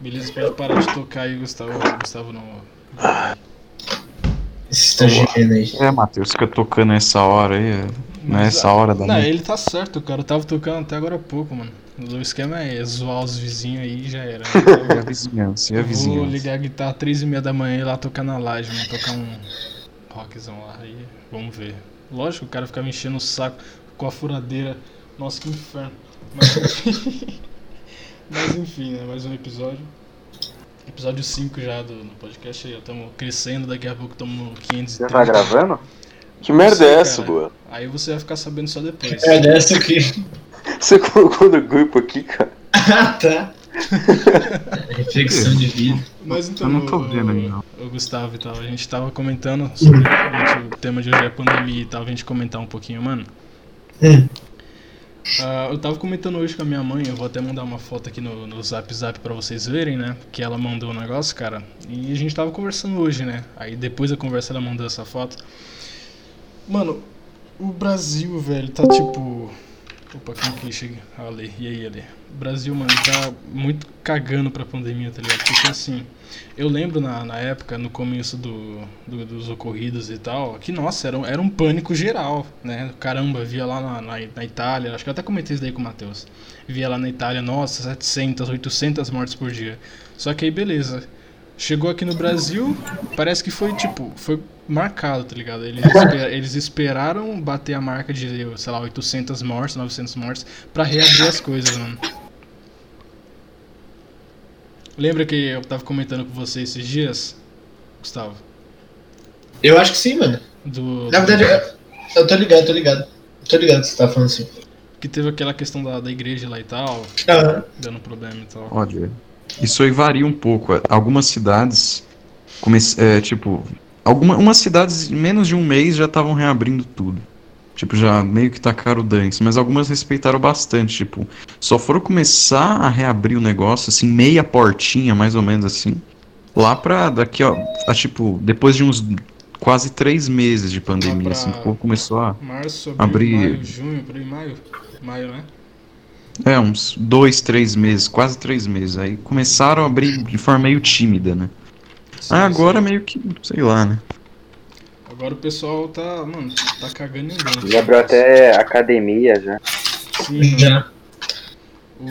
Beleza, pode parar de tocar aí, Gustavo. Gustavo não. Esse tá gemendo aí. É, Matheus, fica tocando essa hora aí. Não é essa hora da noite. Não, ele tá certo, cara. Eu tava tocando até agora há pouco, mano. O esquema é zoar os vizinhos aí e já era. E a vizinhança, Vou ligar a guitarra às 3h30 da manhã e ir lá tocar na laje, mano. Tocar um rockzão lá aí. Vamos ver. Lógico, o cara ficava enchendo o saco com a furadeira. Nossa, que inferno. Mas enfim, né? Mais um episódio. Episódio 5 já do podcast aí. Estamos crescendo, daqui a pouco estamos no 500. Você tá gravando? Que merda é essa, Boa? Aí você vai ficar sabendo só depois. Que merda é essa aqui? Você colocou no grupo aqui, cara? Ah, tá. Reflexão de vida. Mas então, eu não tô vendo aí, não. O Gustavo e tal, a gente tava comentando sobre o tema de hoje é a pandemia e tal, a gente comentar um pouquinho, mano. Eu tava comentando hoje com a minha mãe, eu vou até mandar uma foto aqui no Zap pra vocês verem, né? Que ela mandou o negócio, cara. E a gente tava conversando hoje, né? Aí depois da conversa ela mandou essa foto. Mano, o Brasil, velho, tá tipo... Opa, como que chega? Ale, e aí, Ale? O Brasil, mano, tá muito cagando pra pandemia, tá ligado? Porque assim, eu lembro na época, no começo dos ocorridos e tal, que nossa, era um pânico geral, né? Caramba, via lá na Itália, acho que eu até comentei isso daí com o Matheus. Via lá na Itália, nossa, 700, 800 mortes por dia. Só que aí, beleza. Chegou aqui no Brasil, parece que foi marcado, tá ligado? Eles esperaram bater a marca de, sei lá, 800 mortes, 900 mortes, pra reabrir as coisas, mano. Lembra que eu tava comentando com você esses dias, Gustavo? Eu acho que sim, mano. Na verdade, eu tô ligado. Tô ligado que você tá falando assim. Que teve aquela questão da igreja lá e tal, dando problema e tal. Olha... Isso aí varia um pouco. Algumas cidades, umas cidades em menos de um mês já estavam reabrindo tudo. Tipo, já meio que tacaram o dance, mas algumas respeitaram bastante. Tipo, só foram começar a reabrir o negócio, assim, meia portinha, mais ou menos assim, lá pra daqui, depois de uns quase 3 meses de pandemia, assim, começou a março, abril, abrir... Maio, junho, por aí, maio, né? É, uns 2, 3 meses, quase 3 meses. Aí começaram a abrir de forma meio tímida, né? Sim, agora meio que, sei lá, né? Agora o pessoal tá, mano, tá cagando em dentro. Já abriu até academia, já. Sim, já.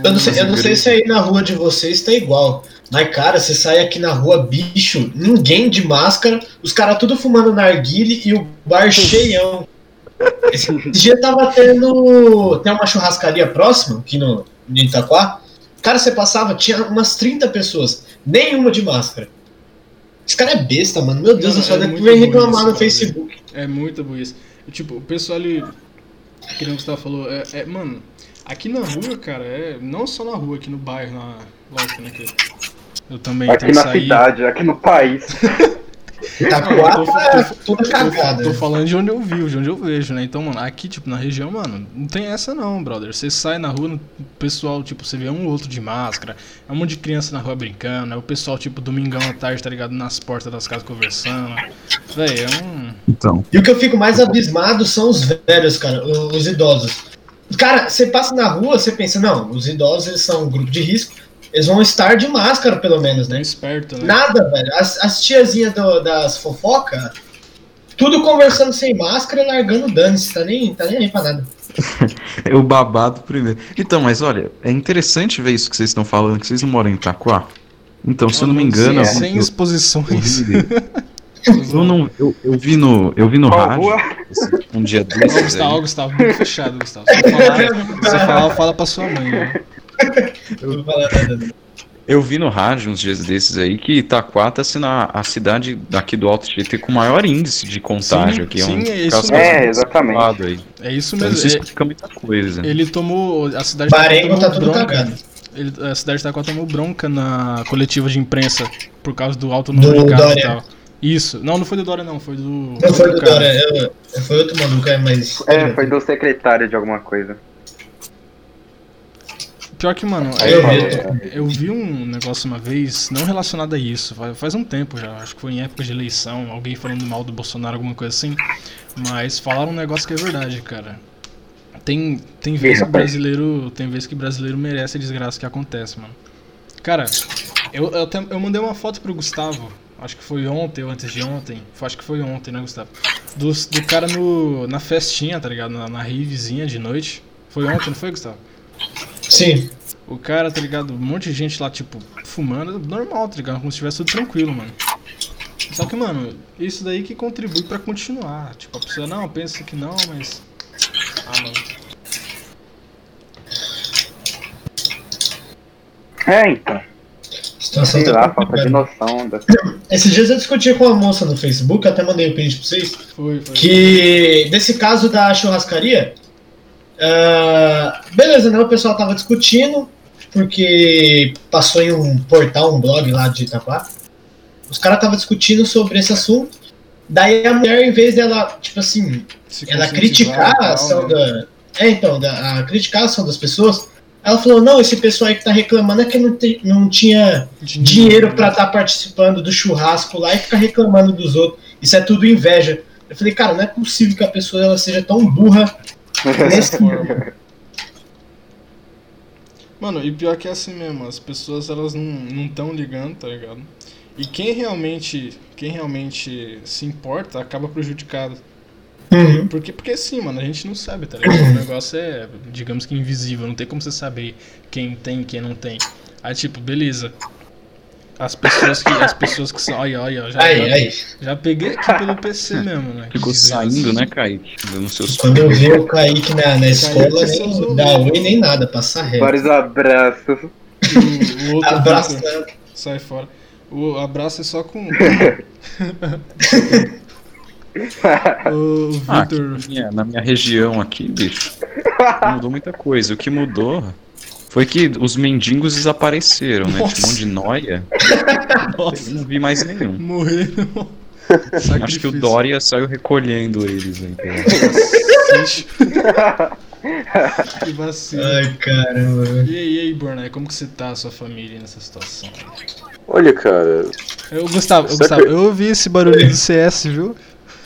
Eu não sei se aí na rua de vocês tá igual. Mas, cara, você sai aqui na rua, bicho, ninguém de máscara, os caras tudo fumando narguile e o bar cheião. Esse dia tava tendo. Tem uma churrascaria próxima, aqui no Itaquá. Cara, você passava, tinha umas 30 pessoas, nenhuma de máscara. Esse cara é besta, mano. Meu Deus do céu, ele vem reclamar no Facebook. É muito bom isso. Tipo, o pessoal ali. Que nem o Gustavo falou, mano, aqui na rua, cara, não só na rua, aqui no bairro, lógico, né? Eu também aqui na cidade, aqui no país. Tá tô falando de onde eu vi, de onde eu vejo, né? Então, mano, aqui, na região, mano, não tem essa não, brother. Você sai na rua, o pessoal, você vê um ou outro de máscara, é um monte de criança na rua brincando, né? O pessoal, domingão à tarde, tá ligado? Nas portas das casas conversando. Véi, Então. E o que eu fico mais abismado são os velhos, cara, os idosos. Cara, você passa na rua, você pensa, não, os idosos, eles são um grupo de risco. Eles vão estar de máscara, pelo menos, né? Esperto, né? Nada, velho. As tiazinhas das fofocas, tudo conversando sem máscara e largando dane-se. Tá nem aí pra nada. É o babado primeiro. Então, mas olha, é interessante ver isso que vocês estão falando, que vocês não moram em Itaquá. Então, se eu não me engano... Sem exposições. Eu vi no rádio um dia desses. Gustavo, muito fechado, Gustavo. Fala pra sua mãe, né? Eu vi no rádio uns dias desses aí que Itaquá tá sendo a cidade daqui do Alto Tietê com o maior índice de contágio. Exatamente. Aí. É isso mesmo. Então, isso explica muita coisa. Ele tomou. A cidade tá tudo cagado. A cidade de Itaquá tomou bronca na coletiva de imprensa por causa do alto número de casos e tal. Isso. Não foi do Dória, não. Foi do. Não foi do Dória. Foi outro maluco, mas. Foi do secretário de alguma coisa. Pior que, mano, eu vi um negócio uma vez, não relacionado a isso, faz um tempo já, acho que foi em época de eleição, alguém falando mal do Bolsonaro, alguma coisa assim, mas falaram um negócio que é verdade, cara. Tem vezes que brasileiro merece a desgraça que acontece, mano. Cara, Eu mandei uma foto pro Gustavo, acho que foi ontem ou antes de ontem, acho que foi ontem, né, Gustavo? Do cara na festinha, tá ligado? Na rivezinha de noite. Foi ontem, não foi, Gustavo? Sim. O cara, tá ligado? Um monte de gente lá, tipo, fumando, normal, tá ligado? Como se tivesse tudo tranquilo, mano. Só que, mano, isso daí que contribui pra continuar. Tipo, a pessoa, não, pensa que não, mas... Ah, mano. É, então. Situação sei lá, falta de noção. Esses dias eu discuti com uma moça no Facebook, até mandei um print pra vocês. Foi. Que, nesse caso da churrascaria, beleza, né? O pessoal tava discutindo, porque passou em um portal, um blog lá de Itaquá. Os caras tava discutindo sobre esse assunto. Daí a mulher, em vez dela, tipo assim, ela criticar a ação criticar a ação das pessoas... Ela falou, não, esse pessoal aí que tá reclamando é que não tinha dinheiro pra estar participando do churrasco lá e ficar reclamando dos outros. Isso é tudo inveja. Eu falei, cara, não é possível que a pessoa ela seja tão burra nesse forma. Mano, e pior que é assim mesmo, as pessoas elas não tão ligando, tá ligado? E quem realmente se importa acaba prejudicado. Uhum. Porque sim, mano, a gente não sabe, tá ligado? O negócio é, digamos que invisível, não tem como você saber quem tem e quem não tem. Aí tipo, beleza. As pessoas que são. Olha, já peguei aqui pelo PC mesmo, né? Ficou saindo, né, Kaique? Quando eu vi o Kaique na escola, nem dá oi nem nada, passa reto. Vários abraços. O outro abraço. Sai fora. O abraço é só com. Ô, Victor. Na minha região aqui, bicho, não mudou muita coisa. O que mudou foi que os mendigos desapareceram, né? Tinha um monte de nóia. Nossa. Eu não vi mais nenhum. Morreram. Acho que o Dória saiu recolhendo eles aí. Que vacilo. Ai, caramba. E aí, Bornay, como que você tá, sua família, nessa situação? Olha, cara. Gustavo, eu ouvi esse barulho do CS, viu?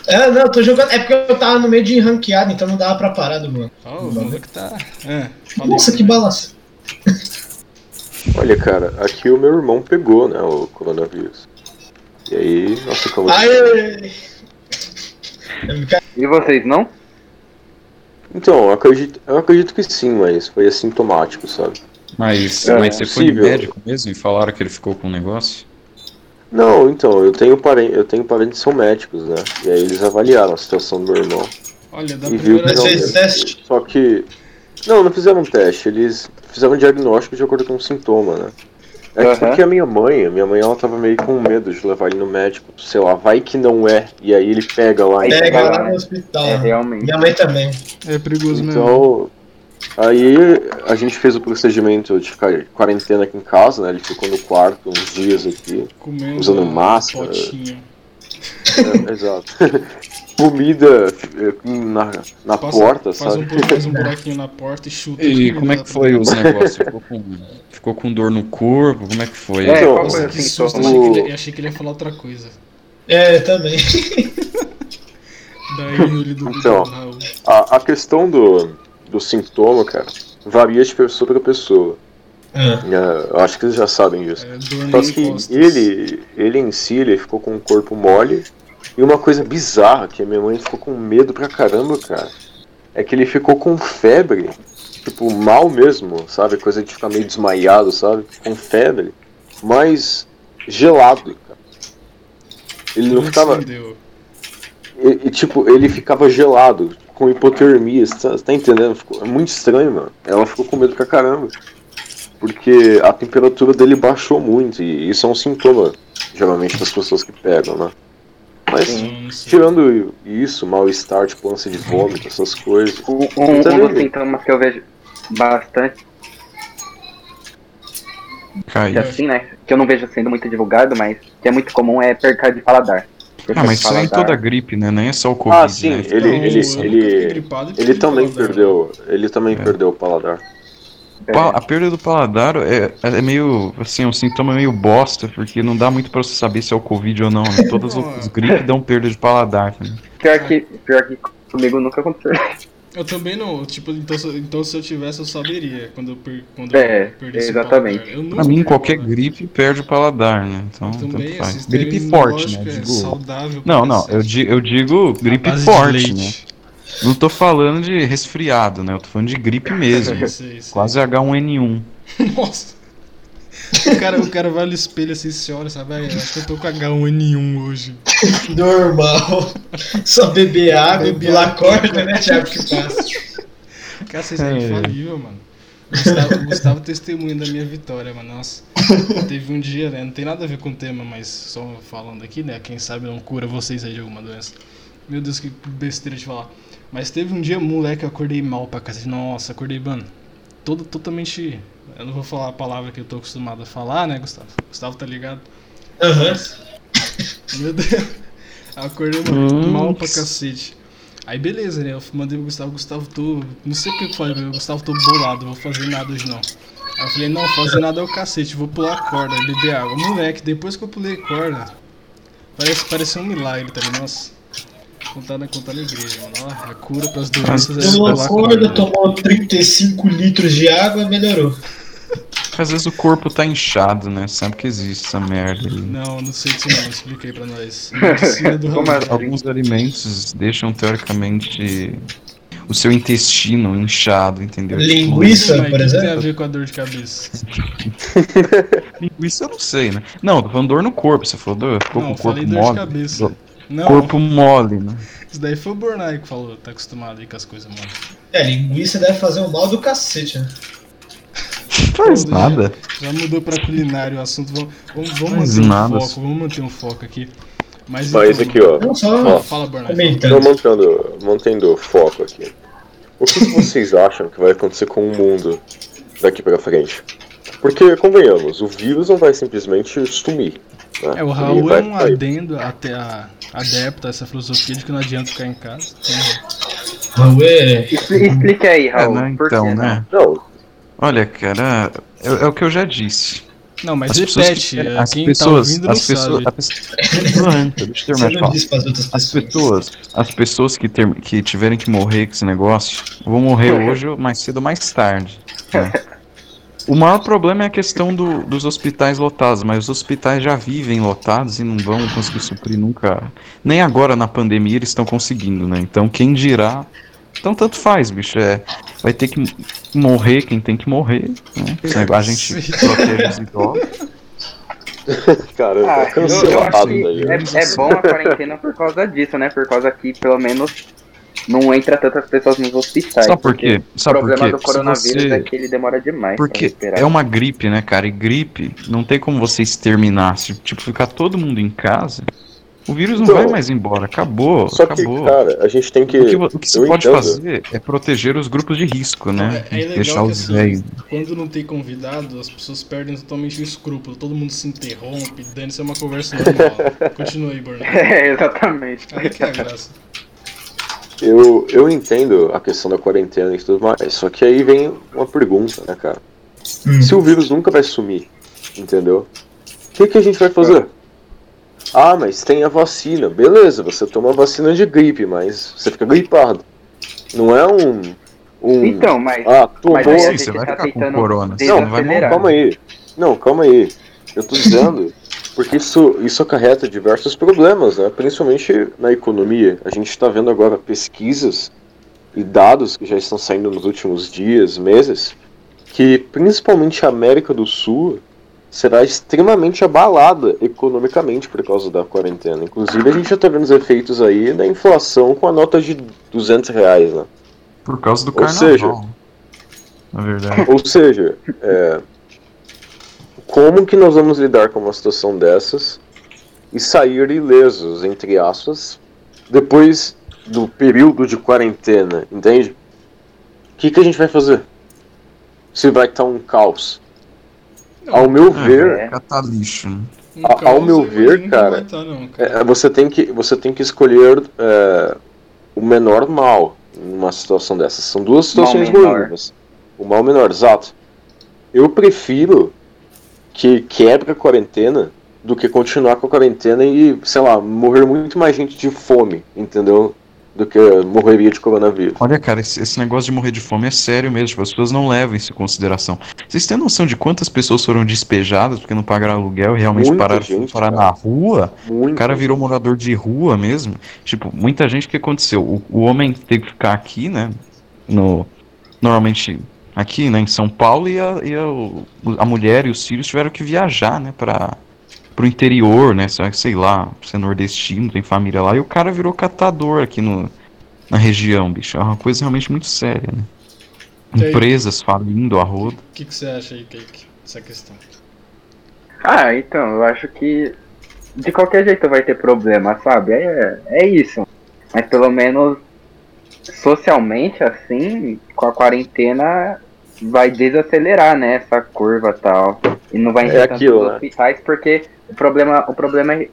É, não, eu tô jogando. É porque eu tava no meio de ranqueado, então não dava pra parar do mano. Oh, mano que tá. É, nossa, que balanço. Olha, cara, aqui o meu irmão pegou, né, o coronavírus. E aí, nossa, como. Ai! E vocês não? Então, eu acredito que sim, mas foi assintomático, sabe? Mas você foi no médico mesmo e falaram que ele ficou com um negócio? Não, então, eu tenho parentes que são médicos, né? E aí eles avaliaram a situação do meu irmão. Olha, dá pra fazer teste? Só que... Não fizeram um teste, eles fizeram um diagnóstico de acordo com um sintoma, né? É que porque a minha mãe ela tava meio com medo de levar ele no médico, sei lá, vai que não é, e aí ele pega lá. Pega lá no hospital, é, realmente. Minha mãe também. É perigoso mesmo. Então, aí a gente fez o procedimento de ficar de quarentena aqui em casa, né? Ele ficou no quarto uns dias aqui, comendo, usando máscara. Exato. Comida na porta, sabe? Faz um buraquinho na porta e chuta. E como é que foi os negócios? Ficou com dor no corpo? Como é que foi? É, então, nossa, que susto. Eu achei que ele ia falar outra coisa. É, também. Então, a questão do sintoma, cara, varia de pessoa pra pessoa. Eu acho que eles já sabem disso. Só que ele em si, ele ficou com o corpo mole. E uma coisa bizarra, que a minha mãe ficou com medo pra caramba, cara, é que ele ficou com febre. Tipo, mal mesmo, sabe? Coisa de ficar meio desmaiado, sabe? Com febre, mas gelado, cara. Ele não ficava... E tipo, ele ficava gelado, com hipotermia, você tá entendendo? É muito estranho, mano. Ela ficou com medo pra caramba, porque a temperatura dele baixou muito, e isso é um sintoma, geralmente, das pessoas que pegam, né? Mas, tirando isso, mal-estar, tipo, ânsia de vômito, essas coisas... Um dos sintomas que eu vejo bastante... Caiu. Assim, né? Que eu não vejo sendo muito divulgado, mas que é muito comum, é perca de paladar. Mas isso é em toda a gripe, né? Nem é só o Covid. Ah, sim, né? ele também perdeu. Ele também perdeu o paladar. A perda do paladar é meio, assim, um sintoma meio bosta, porque não dá muito pra você saber se é o Covid ou não. Né? Todas as gripes dão perda de paladar. Né? Pior que comigo nunca aconteceu. Eu também não, tipo, então se eu tivesse eu saberia quando eu perdi exatamente. Esse paladar. Pra mim, qualquer gripe perde o paladar, né? Então, também, tanto faz. Gripe forte, né? Digo... saudável, não, eu digo gripe forte, né? Não tô falando de resfriado, né? Eu tô falando de gripe mesmo. Sei. Quase H1N1. Nossa! O cara vai no espelho assim, se olha, sabe? Acho que eu tô com H1N1 hoje. Normal. Só beber água e pular corda, né? Thiago, que passa. Cara, vocês são infalível, mano. Gustavo testemunha da minha vitória, mano. Nossa. Teve um dia, né? Não tem nada a ver com o tema, mas só falando aqui, né? Quem sabe não cura vocês aí de alguma doença. Meu Deus, que besteira de falar. Mas teve um dia, moleque, eu acordei mal pra casa. Nossa, acordei, mano. Totalmente... Eu não vou falar a palavra que eu tô acostumado a falar, né, Gustavo? Gustavo tá ligado? Uhum. Meu Deus. Acordei mal pra cacete. Aí beleza, né? Eu mandei pro Gustavo, tô... Não sei o que eu falei, meu Gustavo, tô bolado, vou fazer nada hoje não. Aí eu falei, não, fazer nada é o cacete, vou pular a corda, beber água. Moleque, depois que eu pulei a corda, pareceu um milagre, tá ligado? Nossa. Contar na igreja, mano. A cura pras doenças é pular a corda. Tomou 35 litros de água, melhorou. Às vezes o corpo tá inchado, né? Sabe que existe essa merda aí. Não sei disso não, expliquei pra nós. Alguns alimentos deixam teoricamente o seu intestino inchado, entendeu? Linguiça, por exemplo? O que tem a ver com a dor de cabeça? Linguiça eu não sei, né? Não, tô falando dor no corpo, você falou dor? Ficou com o corpo mole. Dor de cabeça. Não. Corpo mole, né? Isso daí foi o Bornay que falou, tá acostumado aí com as coisas mole. Linguiça deve fazer um mal do cacete, né? Faz nada. Já mudou pra culinária o assunto, vamos manter um foco, vamos manter um foco aqui. Mas então, isso aqui, ó. Fala, Bornay. Tô mantendo o foco aqui. O que vocês acham que vai acontecer com o mundo daqui pra frente? Porque, convenhamos, o vírus não vai simplesmente sumir. O Raul é um adendo até adepto a essa filosofia de que não adianta ficar em casa. Raul é... Explica aí, Raul. Olha, cara, é o que eu já disse. Não, mas repete, as pessoas que tiverem que morrer com esse negócio vão morrer hoje, mais cedo ou mais tarde. Né? O maior problema é a questão dos hospitais lotados, mas os hospitais já vivem lotados e não vão conseguir suprir nunca. Nem agora na pandemia eles estão conseguindo, né? Então quem dirá... Então tanto faz, bicho. Vai ter que morrer quem tem que morrer, né? A gente protege os idosos. Cara, eu tô cansado daí. É bom a quarentena por causa disso, né? Por causa que pelo menos... não entra tantas pessoas nos hospitais. Sabe por quê? O problema do coronavírus é que ele demora demais. Porque é uma gripe, né, cara? E gripe não tem como você exterminar. Se ficar todo mundo em casa, o vírus não vai mais embora. Acabou. Só que, cara, a gente tem que... O que você pode fazer é proteger os grupos de risco, né? É legal deixar os velhos. Quando não tem convidado, as pessoas perdem totalmente o escrúpulo. Todo mundo se interrompe. Dane-se, é uma conversa normal. Continua aí, Bornay. Exatamente. Aí que é a graça. Eu entendo a questão da quarentena e tudo mais, só que aí vem uma pergunta, né, cara? Se o vírus nunca vai sumir, entendeu? O que a gente vai fazer? Ah, mas tem a vacina. Beleza, você toma a vacina de gripe, mas você fica gripado. Não é um... Então, mas... Ah, tomou... Mas aí você vai ficar com corona. Não, calma aí. Eu tô dizendo... Porque isso acarreta diversos problemas, né? Principalmente na economia. A gente está vendo agora pesquisas e dados que já estão saindo nos últimos dias, meses, que principalmente a América do Sul será extremamente abalada economicamente por causa da quarentena. Inclusive, a gente já está vendo os efeitos aí da inflação com a nota de R$200, né? Por causa do carnaval. Ou seja, como que nós vamos lidar com uma situação dessas e sair ilesos, entre aspas, depois do período de quarentena, entende? O que a gente vai fazer? Se vai estar um caos. Não, ao meu ver... Ao meu ver, cara, você tem que escolher o menor mal numa situação dessas. São duas situações ruins. O mal menor, exato. Eu prefiro... que quebra a quarentena do que continuar com a quarentena e, sei lá, morrer muito mais gente de fome, entendeu? do que morreria de coronavírus. Olha, cara, esse negócio de morrer de fome é sério mesmo. As pessoas não levam isso em consideração. Vocês têm noção de quantas pessoas foram despejadas porque não pagaram aluguel e realmente pararam na rua? O cara virou morador de rua mesmo. Tipo, muita gente, o que aconteceu? O homem teve que ficar aqui, né? Normalmente aqui, né, em São Paulo, e a mulher e os filhos tiveram que viajar, né, pro interior, né, sei lá, você é nordestino, tem família lá, e o cara virou catador aqui na região, bicho, é uma coisa realmente muito séria, né, Kaique. Empresas falindo a roda. O que você acha aí, Kaique, dessa questão? Ah, então, eu acho que de qualquer jeito vai ter problema, sabe, é isso, mas pelo menos socialmente, assim, com a quarentena vai desacelerar, né, essa curva e tal, e não vai entrar tanto nos hospitais, porque o problema é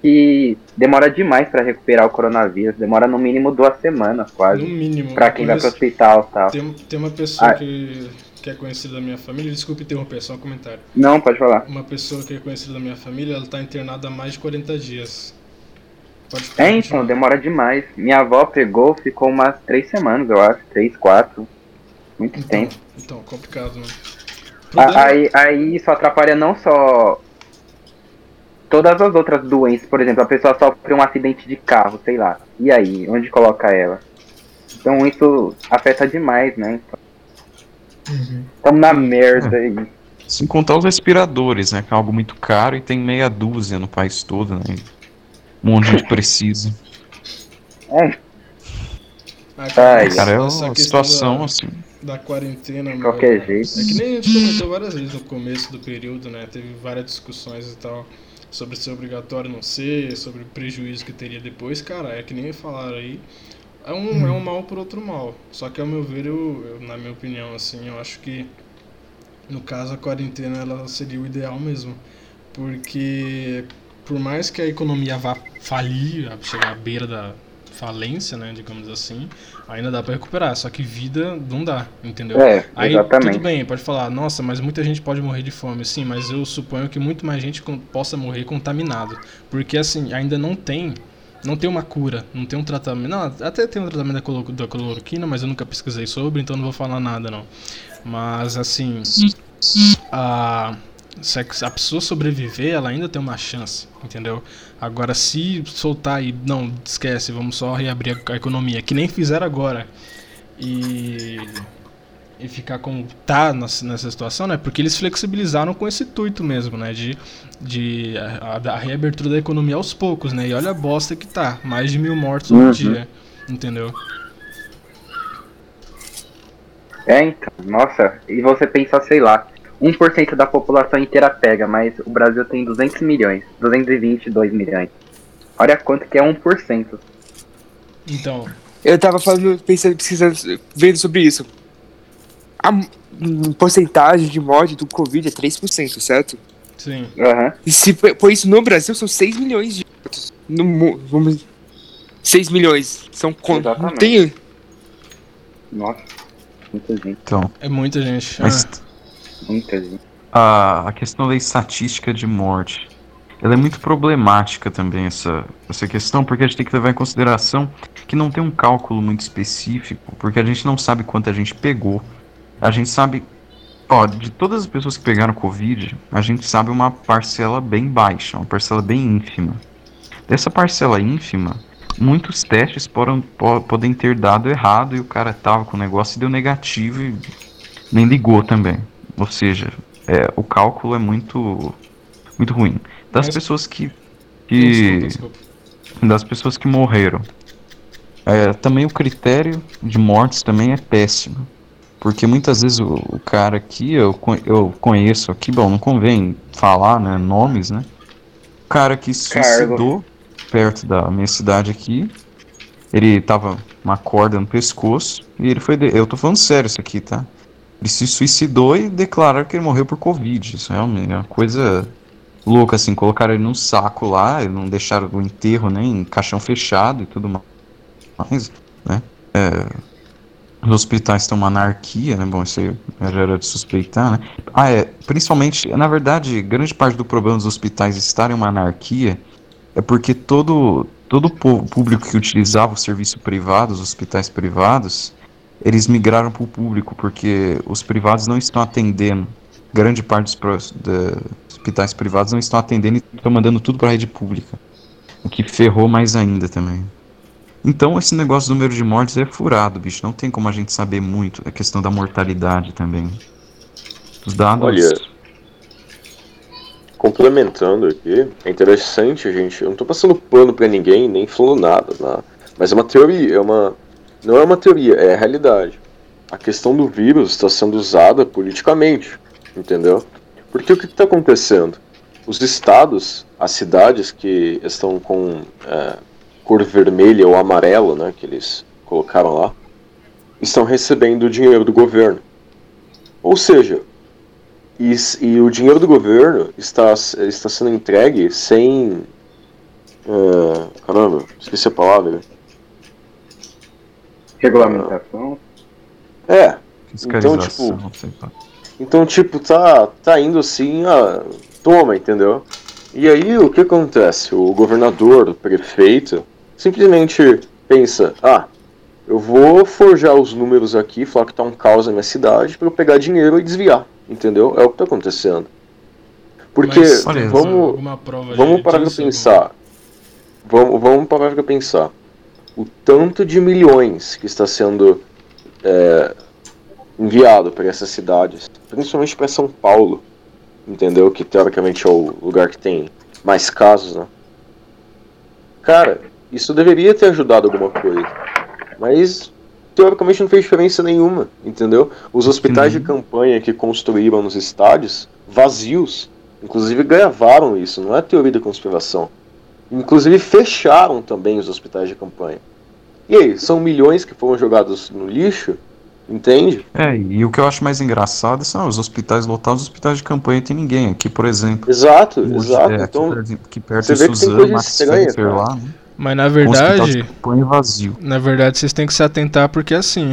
que demora demais pra recuperar o coronavírus, demora no mínimo 2 semanas quase, no mínimo, pra quem vai pro hospital e tal. Tem uma pessoa que é conhecida da minha família, desculpe interromper, só um comentário. Não, pode falar. Uma pessoa que é conhecida da minha família, ela tá internada há mais de 40 dias. Então, demora demais. Minha avó pegou, ficou umas 3 semanas, eu acho, 3, 4, muito tempo. Então, complicado, né? Aí isso atrapalha não só todas as outras doenças, por exemplo, a pessoa sofre um acidente de carro, sei lá, e aí, onde coloca ela? Então isso afeta demais, né? Estamos na merda aí. Sem contar os respiradores, né, que é algo muito caro e tem meia dúzia no país todo, né? Um monte de gente precisa. Cara, é uma situação assim. Da quarentena, de qualquer jeito. É que nem a gente comentou várias vezes no começo do período, né? Teve várias discussões e tal sobre ser obrigatório não ser, sobre o prejuízo que teria depois. Cara, é que nem falaram aí. É um mal por outro mal. Só que, ao meu ver, na minha opinião, assim, eu acho que, no caso, a quarentena ela seria o ideal mesmo. Porque, por mais que a economia vá falir, chegar à beira da falência, né, digamos assim, ainda dá pra recuperar, só que vida não dá, entendeu? Aí, exatamente. Tudo bem, pode falar, nossa, mas muita gente pode morrer de fome, sim, mas eu suponho que muito mais gente possa morrer contaminado, porque assim, ainda não tem uma cura, não tem um tratamento, não, até tem um tratamento da cloroquina, mas eu nunca pesquisei sobre, então não vou falar nada, não. Mas, assim, se a pessoa sobreviver, ela ainda tem uma chance, entendeu? Agora, se soltar e não, esquece, vamos só reabrir a economia, que nem fizeram agora, e ficar como tá nessa situação, né? Porque eles flexibilizaram com esse intuito mesmo, né? De a reabertura da economia aos poucos, né? E olha a bosta que tá, mais de 1.000 mortos no dia, entendeu? Então, nossa, e você pensa, sei lá, 1% da população inteira pega, mas o Brasil tem 200 milhões, 222 milhões. Olha quanto que é 1%. Então, eu tava vendo sobre isso. A porcentagem de morte do Covid é 3%, certo? Sim. Uhum. E se por isso no Brasil são 6 milhões de mortos. 6 milhões. São quanto? Não tem. Nossa, muita gente. Então, é muita gente. Mas... A questão da estatística de morte, ela é muito problemática também, essa questão, porque a gente tem que levar em consideração que não tem um cálculo muito específico, porque a gente não sabe quanta gente pegou. A gente sabe, de todas as pessoas que pegaram Covid, a gente sabe uma parcela bem baixa, uma parcela bem ínfima. Dessa parcela ínfima, muitos testes podem ter dado errado e o cara tava com o negócio e deu negativo e nem ligou também. Ou seja, o cálculo é muito, muito ruim. Das pessoas que morreram. Também o critério de mortes também é péssimo. Porque muitas vezes o cara aqui, eu conheço aqui, não convém falar, né, nomes, né? O cara que suicidou perto da minha cidade aqui, ele tava uma corda no pescoço e ele foi... Eu tô falando sério isso aqui, tá? Ele se suicidou e declararam que ele morreu por Covid. Isso é uma coisa louca, assim. Colocaram ele num saco lá, não deixaram o enterro nem em caixão fechado e tudo mais, né? Os hospitais estão uma anarquia, né? Isso aí já era de suspeitar, né? Principalmente, na verdade, grande parte do problema dos hospitais estarem uma anarquia é porque todo o público que utilizava o serviço privado, os hospitais privados, eles migraram para o público, porque os privados não estão atendendo. Grande parte dos hospitais privados não estão atendendo e estão mandando tudo para a rede pública, o que ferrou mais ainda também. Então esse negócio do número de mortes é furado, bicho. Não tem como a gente saber muito. A questão da mortalidade também. Os dados... Olha, complementando aqui, é interessante, gente. Eu não tô passando pano pra ninguém, nem falando nada. Mas é uma teoria, não é uma teoria, é a realidade. A questão do vírus está sendo usada politicamente, entendeu? Porque o que está acontecendo? Os estados, as cidades que estão com cor vermelha ou amarela, né, que eles colocaram lá, estão recebendo dinheiro do governo. Ou seja, e o dinheiro do governo está sendo entregue sem... caramba, esqueci a palavra. Regulamentação? É. Fiscalização. Então, tipo, tá indo assim, toma, entendeu? E aí, o que acontece? O governador, o prefeito, simplesmente pensa, eu vou forjar os números aqui, falar que tá um caos na minha cidade, pra eu pegar dinheiro e desviar, entendeu? É o que tá acontecendo. Porque, vamos parar pra pensar, vamos parar pra pensar, o tanto de milhões que está sendo enviado para essas cidades, principalmente para São Paulo, entendeu? Que teoricamente é o lugar que tem mais casos, né? Cara, isso deveria ter ajudado alguma coisa, mas teoricamente não fez diferença nenhuma, entendeu? Os hospitais de campanha que construíram nos estádios, vazios, inclusive gravaram isso, não é teoria da conspiração. Inclusive fecharam também os hospitais de campanha. E aí, são milhões que foram jogados no lixo, entende? E o que eu acho mais engraçado são os hospitais lotados, os hospitais de campanha tem ninguém aqui, por exemplo. Exato. Então, aqui perto de Suzano, lá, né? Mas na verdade, vazio. Na verdade, vocês têm que se atentar porque assim,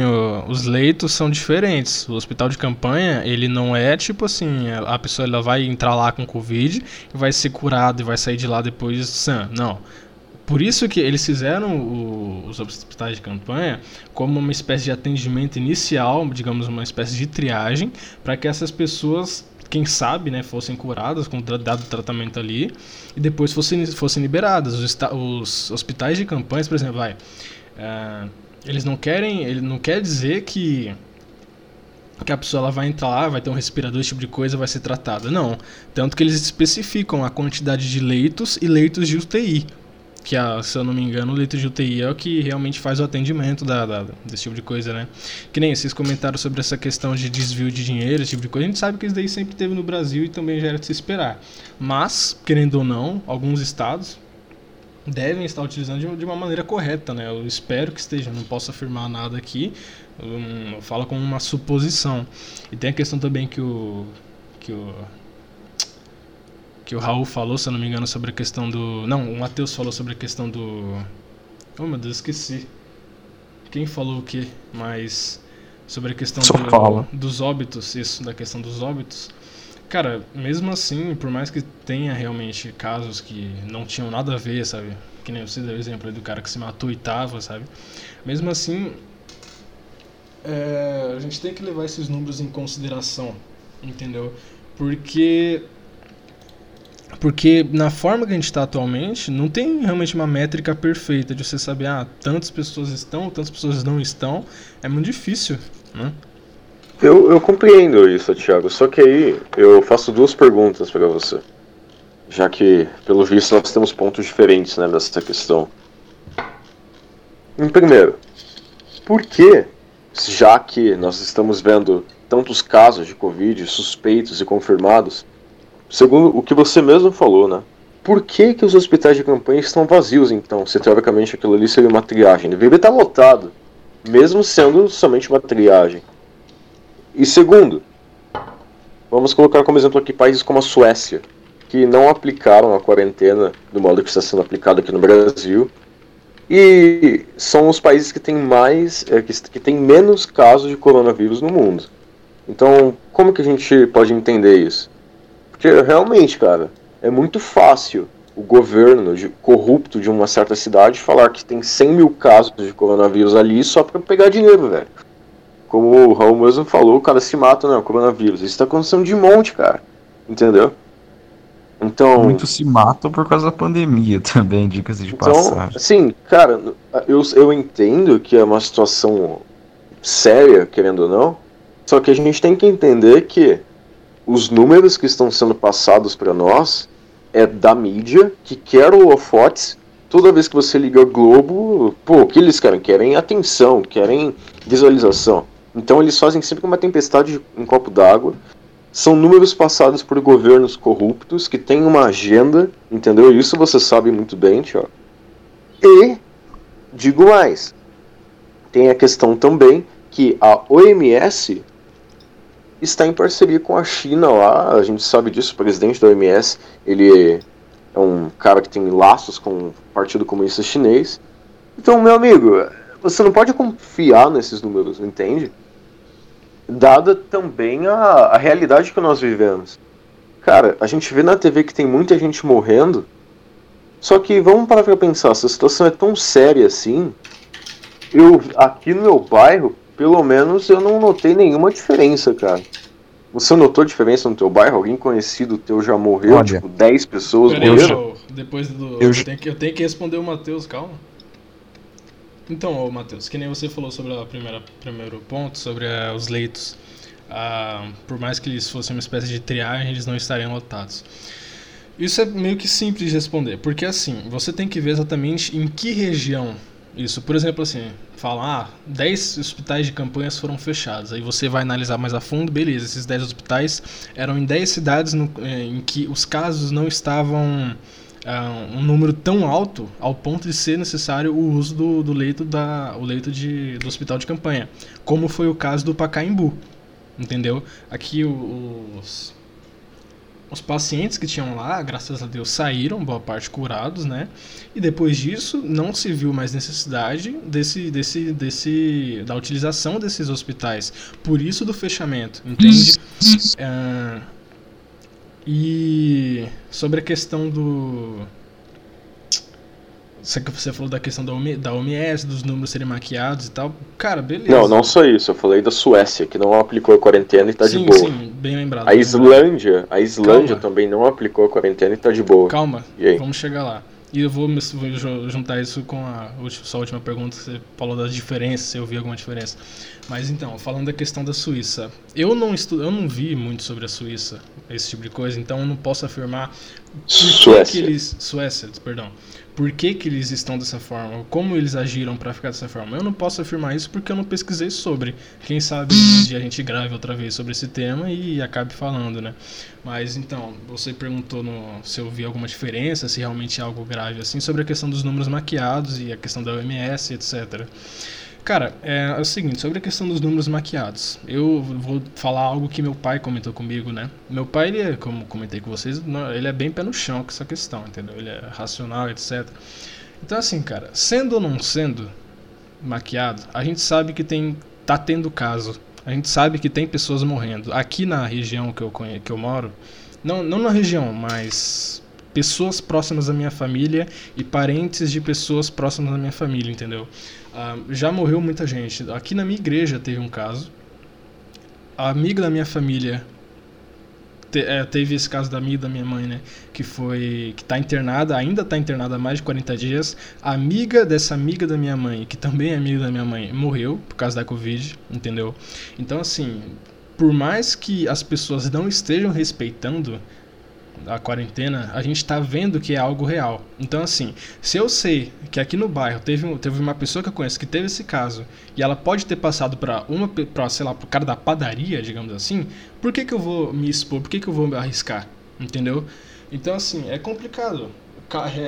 os leitos são diferentes. O hospital de campanha, ele não é tipo assim, a pessoa ela vai entrar lá com Covid, vai ser curada e vai sair de lá depois sã. Não. Por isso que eles fizeram os hospitais de campanha como uma espécie de atendimento inicial, digamos, uma espécie de triagem, para que essas pessoas, quem sabe, né, fossem curadas com dado tratamento ali e depois fossem liberadas. Os hospitais de campanha, por exemplo, ele não quer dizer que a pessoa ela vai entrar lá, vai ter um respirador, esse tipo de coisa, vai ser tratada. Não, tanto que eles especificam a quantidade de leitos e leitos de UTI. Que, se eu não me engano, o leito de UTI é o que realmente faz o atendimento desse tipo de coisa, né? Que nem vocês comentaram sobre essa questão de desvio de dinheiro, esse tipo de coisa. A gente sabe que isso daí sempre teve no Brasil e também já era de se esperar. Mas, querendo ou não, alguns estados devem estar utilizando de uma maneira correta, né? Eu espero que estejam, não posso afirmar nada aqui. Eu falo como uma suposição. E tem a questão também que o Raul falou, se eu não me engano, sobre a questão do... Não, o Matheus falou sobre a questão do... Oh, meu Deus, esqueci. Quem falou o quê? Mas sobre a questão dos óbitos, isso, da questão dos óbitos. Cara, mesmo assim, por mais que tenha realmente casos que não tinham nada a ver, sabe? Que nem você deu o exemplo aí do cara que se matou e tava, sabe? Mesmo assim, a gente tem que levar esses números em consideração, entendeu? Porque na forma que a gente está atualmente, não tem realmente uma métrica perfeita de você saber, tantas pessoas estão, tantas pessoas não estão, é muito difícil, né? Eu compreendo isso, Thiago, só que aí eu faço duas perguntas para você, já que, pelo visto, nós temos pontos diferentes, né, nessa questão. Em primeiro, por que, já que nós estamos vendo tantos casos de Covid suspeitos e confirmados, segundo o que você mesmo falou, né? Por que que os hospitais de campanha estão vazios, então? Se teoricamente aquilo ali seria uma triagem. Deveria estar lotado, mesmo sendo somente uma triagem. E segundo, vamos colocar como exemplo aqui países como a Suécia, que não aplicaram a quarentena do modo que está sendo aplicado aqui no Brasil. E são os países que têm que têm menos casos de coronavírus no mundo. Então, como que a gente pode entender isso? Porque realmente, cara, é muito fácil o governo corrupto de uma certa cidade falar que tem 100 mil casos de coronavírus ali só para pegar dinheiro, velho. Como o Raul mesmo falou, o cara se mata, né, o coronavírus. Isso tá acontecendo de monte, cara. Entendeu? Então... muitos se matam por causa da pandemia também, dicas de passagem. Sim, cara, eu entendo que é uma situação séria, querendo ou não, só que a gente tem que entender que os números que estão sendo passados para nós é da mídia, que quer holofotes. Toda vez que você liga o Globo, pô, o que eles querem? Querem atenção, querem visualização. Então eles fazem sempre uma tempestade em copo d'água. São números passados por governos corruptos que têm uma agenda, entendeu? Isso você sabe muito bem, Thiago. E, digo mais, tem a questão também que a OMS está em parceria com a China lá, a gente sabe disso, o presidente da OMS, ele é um cara que tem laços com o Partido Comunista Chinês. Então, meu amigo, você não pode confiar nesses números, entende? Dada também a realidade que nós vivemos. Cara, a gente vê na TV que tem muita gente morrendo. Só que vamos parar pra pensar, essa situação é tão séria assim. Eu, aqui no meu bairro, pelo menos eu não notei nenhuma diferença, cara. Você notou diferença no teu bairro? Alguém conhecido teu já morreu? Olha, tipo, 10 pessoas morreram? Eu tenho que responder o Matheus, calma. Então, Matheus, que nem você falou sobre o primeiro ponto, sobre os leitos. Por mais que eles fossem uma espécie de triagem, eles não estariam lotados. Isso é meio que simples de responder, porque assim, você tem que ver exatamente em que região isso. Por exemplo, assim, falar 10 hospitais de campanhas foram fechados. Aí você vai analisar mais a fundo, beleza, esses 10 hospitais eram em 10 cidades em que os casos não estavam... um número tão alto ao ponto de ser necessário o uso do leito do hospital de campanha, como foi o caso do Pacaembu, entendeu? Aqui os pacientes que tinham lá, graças a Deus, saíram, boa parte curados, né? E depois disso não se viu mais necessidade da utilização desses hospitais, por isso do fechamento, entende? E sobre a questão do... Você falou da questão da OMS, dos números serem maquiados e tal. Cara, beleza. Não só isso. Eu falei da Suécia, que não aplicou a quarentena e tá de boa. Sim, bem lembrado. A Islândia também não aplicou a quarentena e tá de boa. Calma, vamos chegar lá. E eu vou juntar isso com a sua última pergunta, que você falou das diferenças, se eu vi alguma diferença. Mas então, falando da questão da Suíça, eu não vi muito sobre a Suíça, esse tipo de coisa, então eu não posso afirmar por que eles estão dessa forma, como eles agiram para ficar dessa forma. Eu não posso afirmar isso porque eu não pesquisei sobre. Quem sabe um dia a gente grave outra vez sobre esse tema e acabe falando, né? Mas então, você perguntou se eu vi alguma diferença, se realmente é algo grave assim, sobre a questão dos números maquiados e a questão da OMS, etc. Cara, é o seguinte, sobre a questão dos números maquiados, eu vou falar algo que meu pai comentou comigo, né? Meu pai, ele é, como comentei com vocês, ele é bem pé no chão com essa questão, entendeu? Ele é racional, etc. Então, assim, cara, sendo ou não sendo maquiado, a gente sabe que tá tendo caso, a gente sabe que tem pessoas morrendo. Aqui na região que eu moro, não na região, mas pessoas próximas da minha família e parentes de pessoas próximas da minha família, entendeu? Já morreu muita gente. Aqui na minha igreja teve um caso. A amiga da minha família teve esse caso da amiga da minha mãe, né? Que tá internada, ainda tá internada há mais de 40 dias. A amiga dessa amiga da minha mãe, que também é amiga da minha mãe, morreu por causa da Covid, entendeu? Então, assim, por mais que as pessoas não estejam respeitando a quarentena, a gente tá vendo que é algo real. Então, assim, se eu sei que aqui no bairro teve uma pessoa que eu conheço que teve esse caso, e ela pode ter passado pro cara da padaria, digamos assim, por que que eu vou me expor? Por que que eu vou me arriscar? Entendeu? Então, assim, é complicado.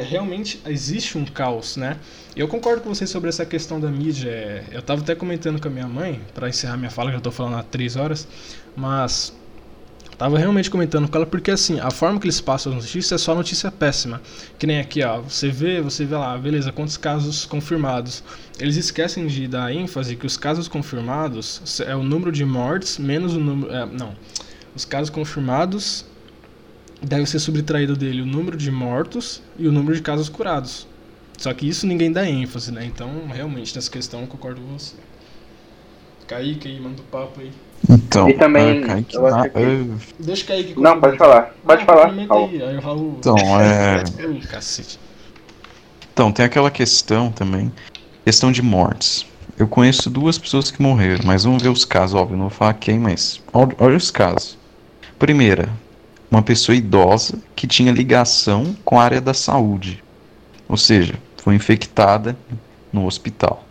Realmente existe um caos, né? Eu concordo com vocês sobre essa questão da mídia. Eu tava até comentando com a minha mãe, pra encerrar minha fala, que eu tô falando há 3 horas, mas... tava realmente comentando com ela, porque assim, a forma que eles passam as notícias é só notícia péssima. Que nem aqui, ó, você vê lá, beleza, quantos casos confirmados. Eles esquecem de dar ênfase que os casos confirmados é o número de mortes menos o número... os casos confirmados deve ser subtraído dele o número de mortos e o número de casos curados. Só que isso ninguém dá ênfase, né? Então, realmente, nessa questão eu concordo com você. Kaique aí, manda o papo aí. Então, e também, Kaique, eu acho que... Deixa o Kaique... Não, pode falar. Pode falar. Aí o Raul... Então, cacete. Então, tem aquela questão também. Questão de mortes. Eu conheço duas pessoas que morreram, mas vamos ver os casos, óbvio. Não vou falar quem, mas... Olha os casos. Primeira, uma pessoa idosa que tinha ligação com a área da saúde. Ou seja, foi infectada no hospital.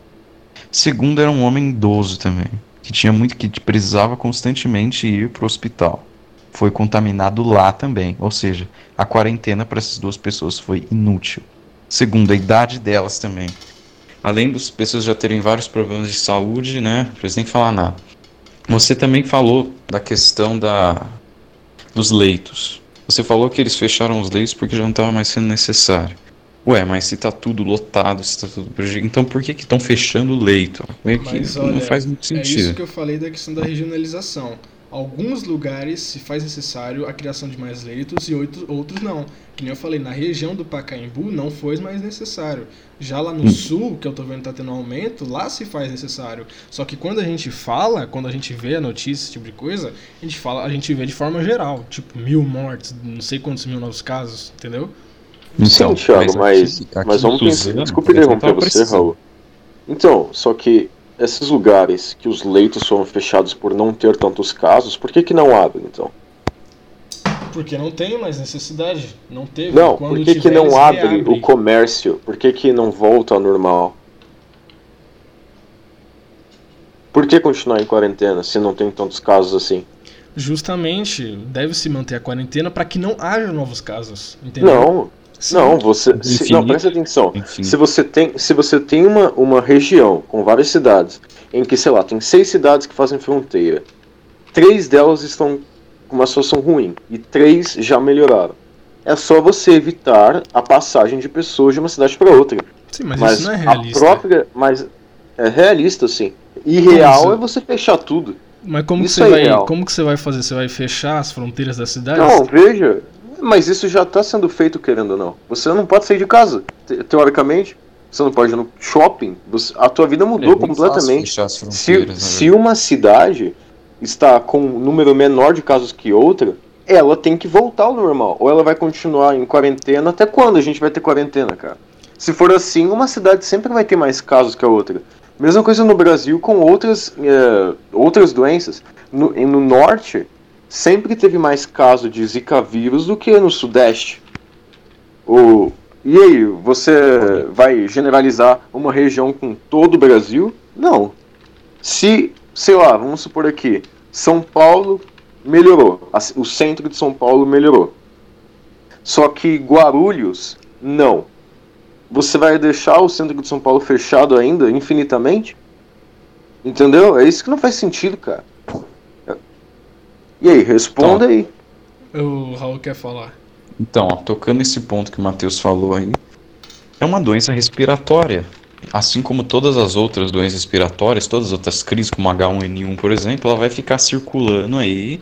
Segundo, era um homem idoso também, que precisava constantemente ir para o hospital. Foi contaminado lá também, ou seja, a quarentena para essas duas pessoas foi inútil. Segundo, a idade delas também. Além das pessoas já terem vários problemas de saúde, né? Não precisa nem falar nada. Você também falou da questão dos leitos. Você falou que eles fecharam os leitos porque já não estava mais sendo necessário. Ué, mas se tá tudo lotado, se tá tudo prejudicado, então por que que estão fechando o leito? Mas, olha, não faz muito sentido. É isso que eu falei da questão da regionalização. Alguns lugares se faz necessário a criação de mais leitos e outros não. Que nem eu falei, na região do Pacaembu não foi mais necessário. Já lá no sul, que eu tô vendo tá tendo um aumento, lá se faz necessário. Só que quando a gente vê a notícia, esse tipo de coisa, a gente vê de forma geral. Tipo, 1.000 mortes, não sei quantos 1.000 novos casos, entendeu? Então, sim, Thiago, mas vamos pensar. Desculpa interromper você, Raul. Então, só que esses lugares que os leitos foram fechados por não ter tantos casos, por que não abrem, então? Porque não tem mais necessidade. Não teve. Não, por que não abre o comércio? Por que não volta ao normal? Por que continuar em quarentena se não tem tantos casos assim? Justamente, deve-se manter a quarentena para que não haja novos casos, entendeu? Não, presta atenção. Infinito. Se você tem uma região com várias cidades, em que, sei lá, tem 6 cidades que fazem fronteira, 3 delas estão com uma situação ruim e 3 já melhoraram. É só você evitar a passagem de pessoas de uma cidade para outra. Sim, mas isso não é realista. Mas é realista, sim. Irreal é você fechar tudo. Mas como que você vai fazer? Você vai fechar as fronteiras da cidade? Não, veja... Mas isso já está sendo feito, querendo ou não. Você não pode sair de casa, teoricamente. Você não pode ir no shopping. A tua vida mudou completamente. Se uma cidade está com um número menor de casos que outra, ela tem que voltar ao normal. Ou ela vai continuar em quarentena. Até quando a gente vai ter quarentena, cara? Se for assim, uma cidade sempre vai ter mais casos que a outra. Mesma coisa no Brasil com outras doenças. No norte... sempre teve mais caso de Zika vírus do que no Sudeste. E aí, você vai generalizar uma região com todo o Brasil? Não. Se, sei lá, vamos supor aqui, São Paulo melhorou, o centro de São Paulo melhorou. Só que Guarulhos, não. Você vai deixar o centro de São Paulo fechado ainda, infinitamente? Entendeu? É isso que não faz sentido, cara. E aí, responda aí. O Raul quer falar. Então, ó, tocando esse ponto que o Matheus falou aí, é uma doença respiratória. Assim como todas as outras doenças respiratórias, todas as outras crises, como H1N1, por exemplo, ela vai ficar circulando aí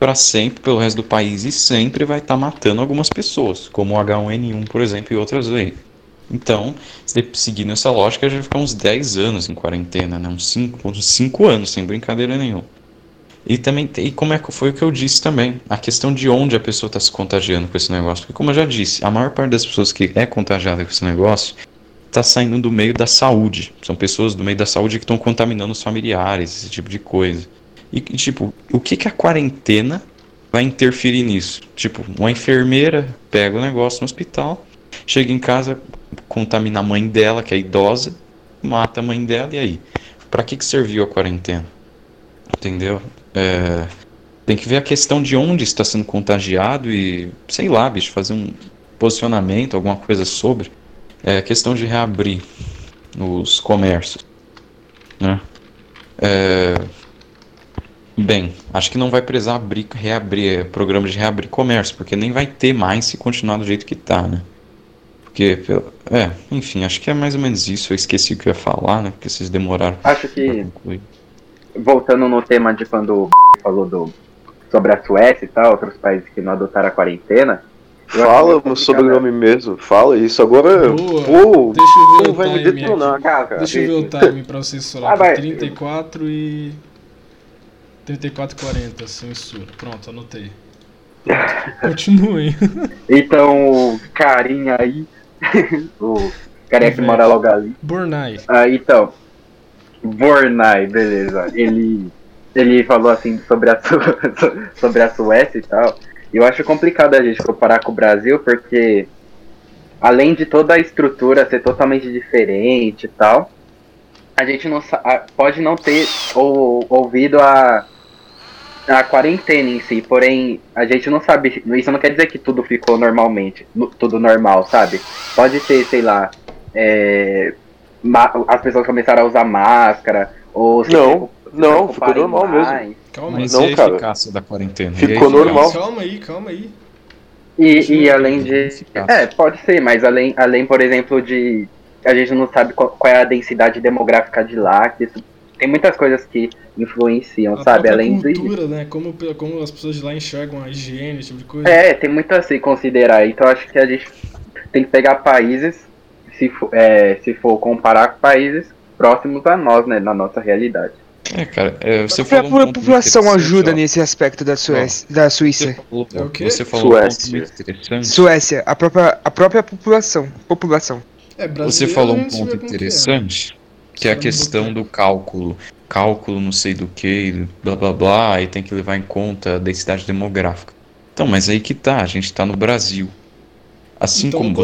para sempre, pelo resto do país, e sempre vai estar matando algumas pessoas, como o H1N1, por exemplo, e outras aí. Então, seguindo essa lógica, já vai ficar uns 10 anos em quarentena, né? Uns 5 anos, sem brincadeira nenhuma. E também, como é que foi o que eu disse também, a questão de onde a pessoa está se contagiando com esse negócio. Porque como eu já disse, a maior parte das pessoas que é contagiada com esse negócio está saindo do meio da saúde. São pessoas do meio da saúde que estão contaminando os familiares, esse tipo de coisa. E tipo, o que a quarentena vai interferir nisso? Tipo, uma enfermeira pega o negócio no hospital, chega em casa, contamina a mãe dela, que é idosa, mata a mãe dela, e aí? Para que serviu a quarentena? Entendeu? Tem que ver a questão de onde está sendo contagiado e, sei lá, bicho, fazer um posicionamento, alguma coisa sobre. É questão de reabrir os comércios, né? Bem, acho que não vai precisar programa de reabrir comércio, porque nem vai ter mais se continuar do jeito que tá, né? Porque, enfim, acho que é mais ou menos isso. Eu esqueci o que eu ia falar, né? Porque vocês demoraram pra concluir. Voltando no tema de quando o falou do sobre a Suécia e tal, outros países que não adotaram a quarentena. Fala o sobrenome mesmo, fala isso. Agora, pô, deixa eu ver o vai time me detonar, cara. Deixa eu ver o time pra censurar. Ah, 34 e... 34,40, censura. Pronto, anotei. Continuem. Então, carinha aí. O carinha que mora logo ali. Bornay. Ah, então. Bornay, beleza. Ele falou assim sobre a Suécia e tal. Eu acho complicado a gente comparar com o Brasil, porque além de toda a estrutura ser totalmente diferente e tal, a gente não pode não ter ouvido a quarentena em si, porém a gente não sabe, isso não quer dizer que tudo ficou normalmente, tudo normal, sabe? Pode ter, sei lá, as pessoas começaram a usar máscara, ou... Não, ficou normal mesmo. Calma, mas não, cara. Eficácia da quarentena. Ficou normal. Calma aí. E além de... pode ser, mas além, por exemplo, de... A gente não sabe qual é a densidade demográfica de lá. Tem muitas coisas que influenciam, sabe? Além de cultura, né? Como as pessoas de lá enxergam a higiene, esse tipo de coisa. Tem muito a se considerar. Então, acho que a gente tem que pegar países, se for comparar com países próximos a nós, né? Na nossa realidade. Cara, você falou a população ajuda nesse aspecto da Suécia, da Suíça. Você falou Suécia. Um ponto interessante. Suécia, a própria população. Você falou um ponto interessante, que é a questão do cálculo não sei do que, blá blá blá, e tem que levar em conta a densidade demográfica. Então, mas aí que tá, a gente tá no Brasil. Assim então, como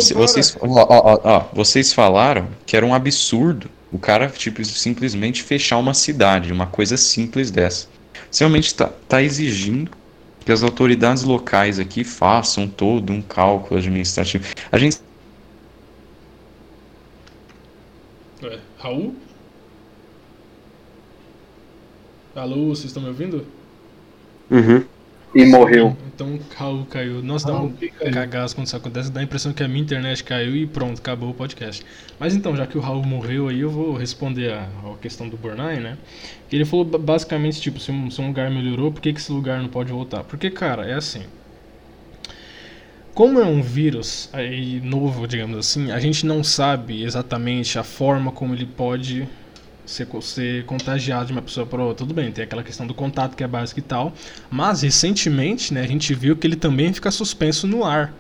vocês falaram que era um absurdo o cara simplesmente fechar uma cidade, uma coisa simples dessa. Você realmente está exigindo que as autoridades locais aqui façam todo um cálculo administrativo. A gente... Raul? Alô, vocês estão me ouvindo? Uhum. E morreu. Então o Raul caiu. Nossa, dá um cagaço quando isso acontece. Dá a impressão que a minha internet caiu e pronto, acabou o podcast. Mas então, já que o Raul morreu aí, eu vou responder a questão do Bornay, né? Ele falou basicamente, tipo, se um lugar melhorou, por que esse lugar não pode voltar? Porque, cara, é assim. Como é um vírus aí, novo, digamos assim, a gente não sabe exatamente a forma como ele pode... ser contagiado de uma pessoa para outra. Tudo bem, tem aquela questão do contato que é básica e tal, mas recentemente, né, a gente viu que ele também fica suspenso no ar.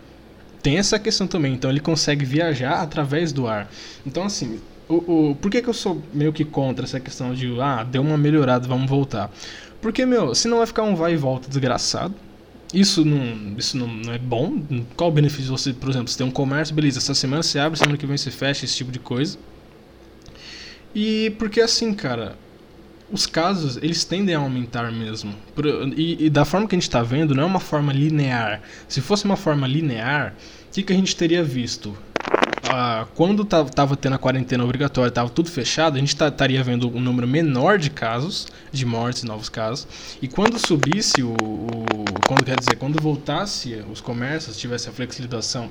Tem essa questão também, então ele consegue viajar através do ar. Então assim, por que eu sou meio que contra essa questão de deu uma melhorada, vamos voltar? Porque, senão vai ficar um vai e volta desgraçado. Isso não é bom. Qual o benefício de você, por exemplo, se tem um comércio, beleza, essa semana você abre, semana que vem você fecha, esse tipo de coisa. E porque assim, cara, os casos, eles tendem a aumentar mesmo. E da forma que a gente tá vendo, não é uma forma linear. Se fosse uma forma linear, o que a gente teria visto? Quando tava tendo a quarentena obrigatória, tava tudo fechado, a gente estaria vendo um número menor de casos, de mortes, novos casos. E quando subisse, quando voltasse os comércios, tivesse a flexibilização,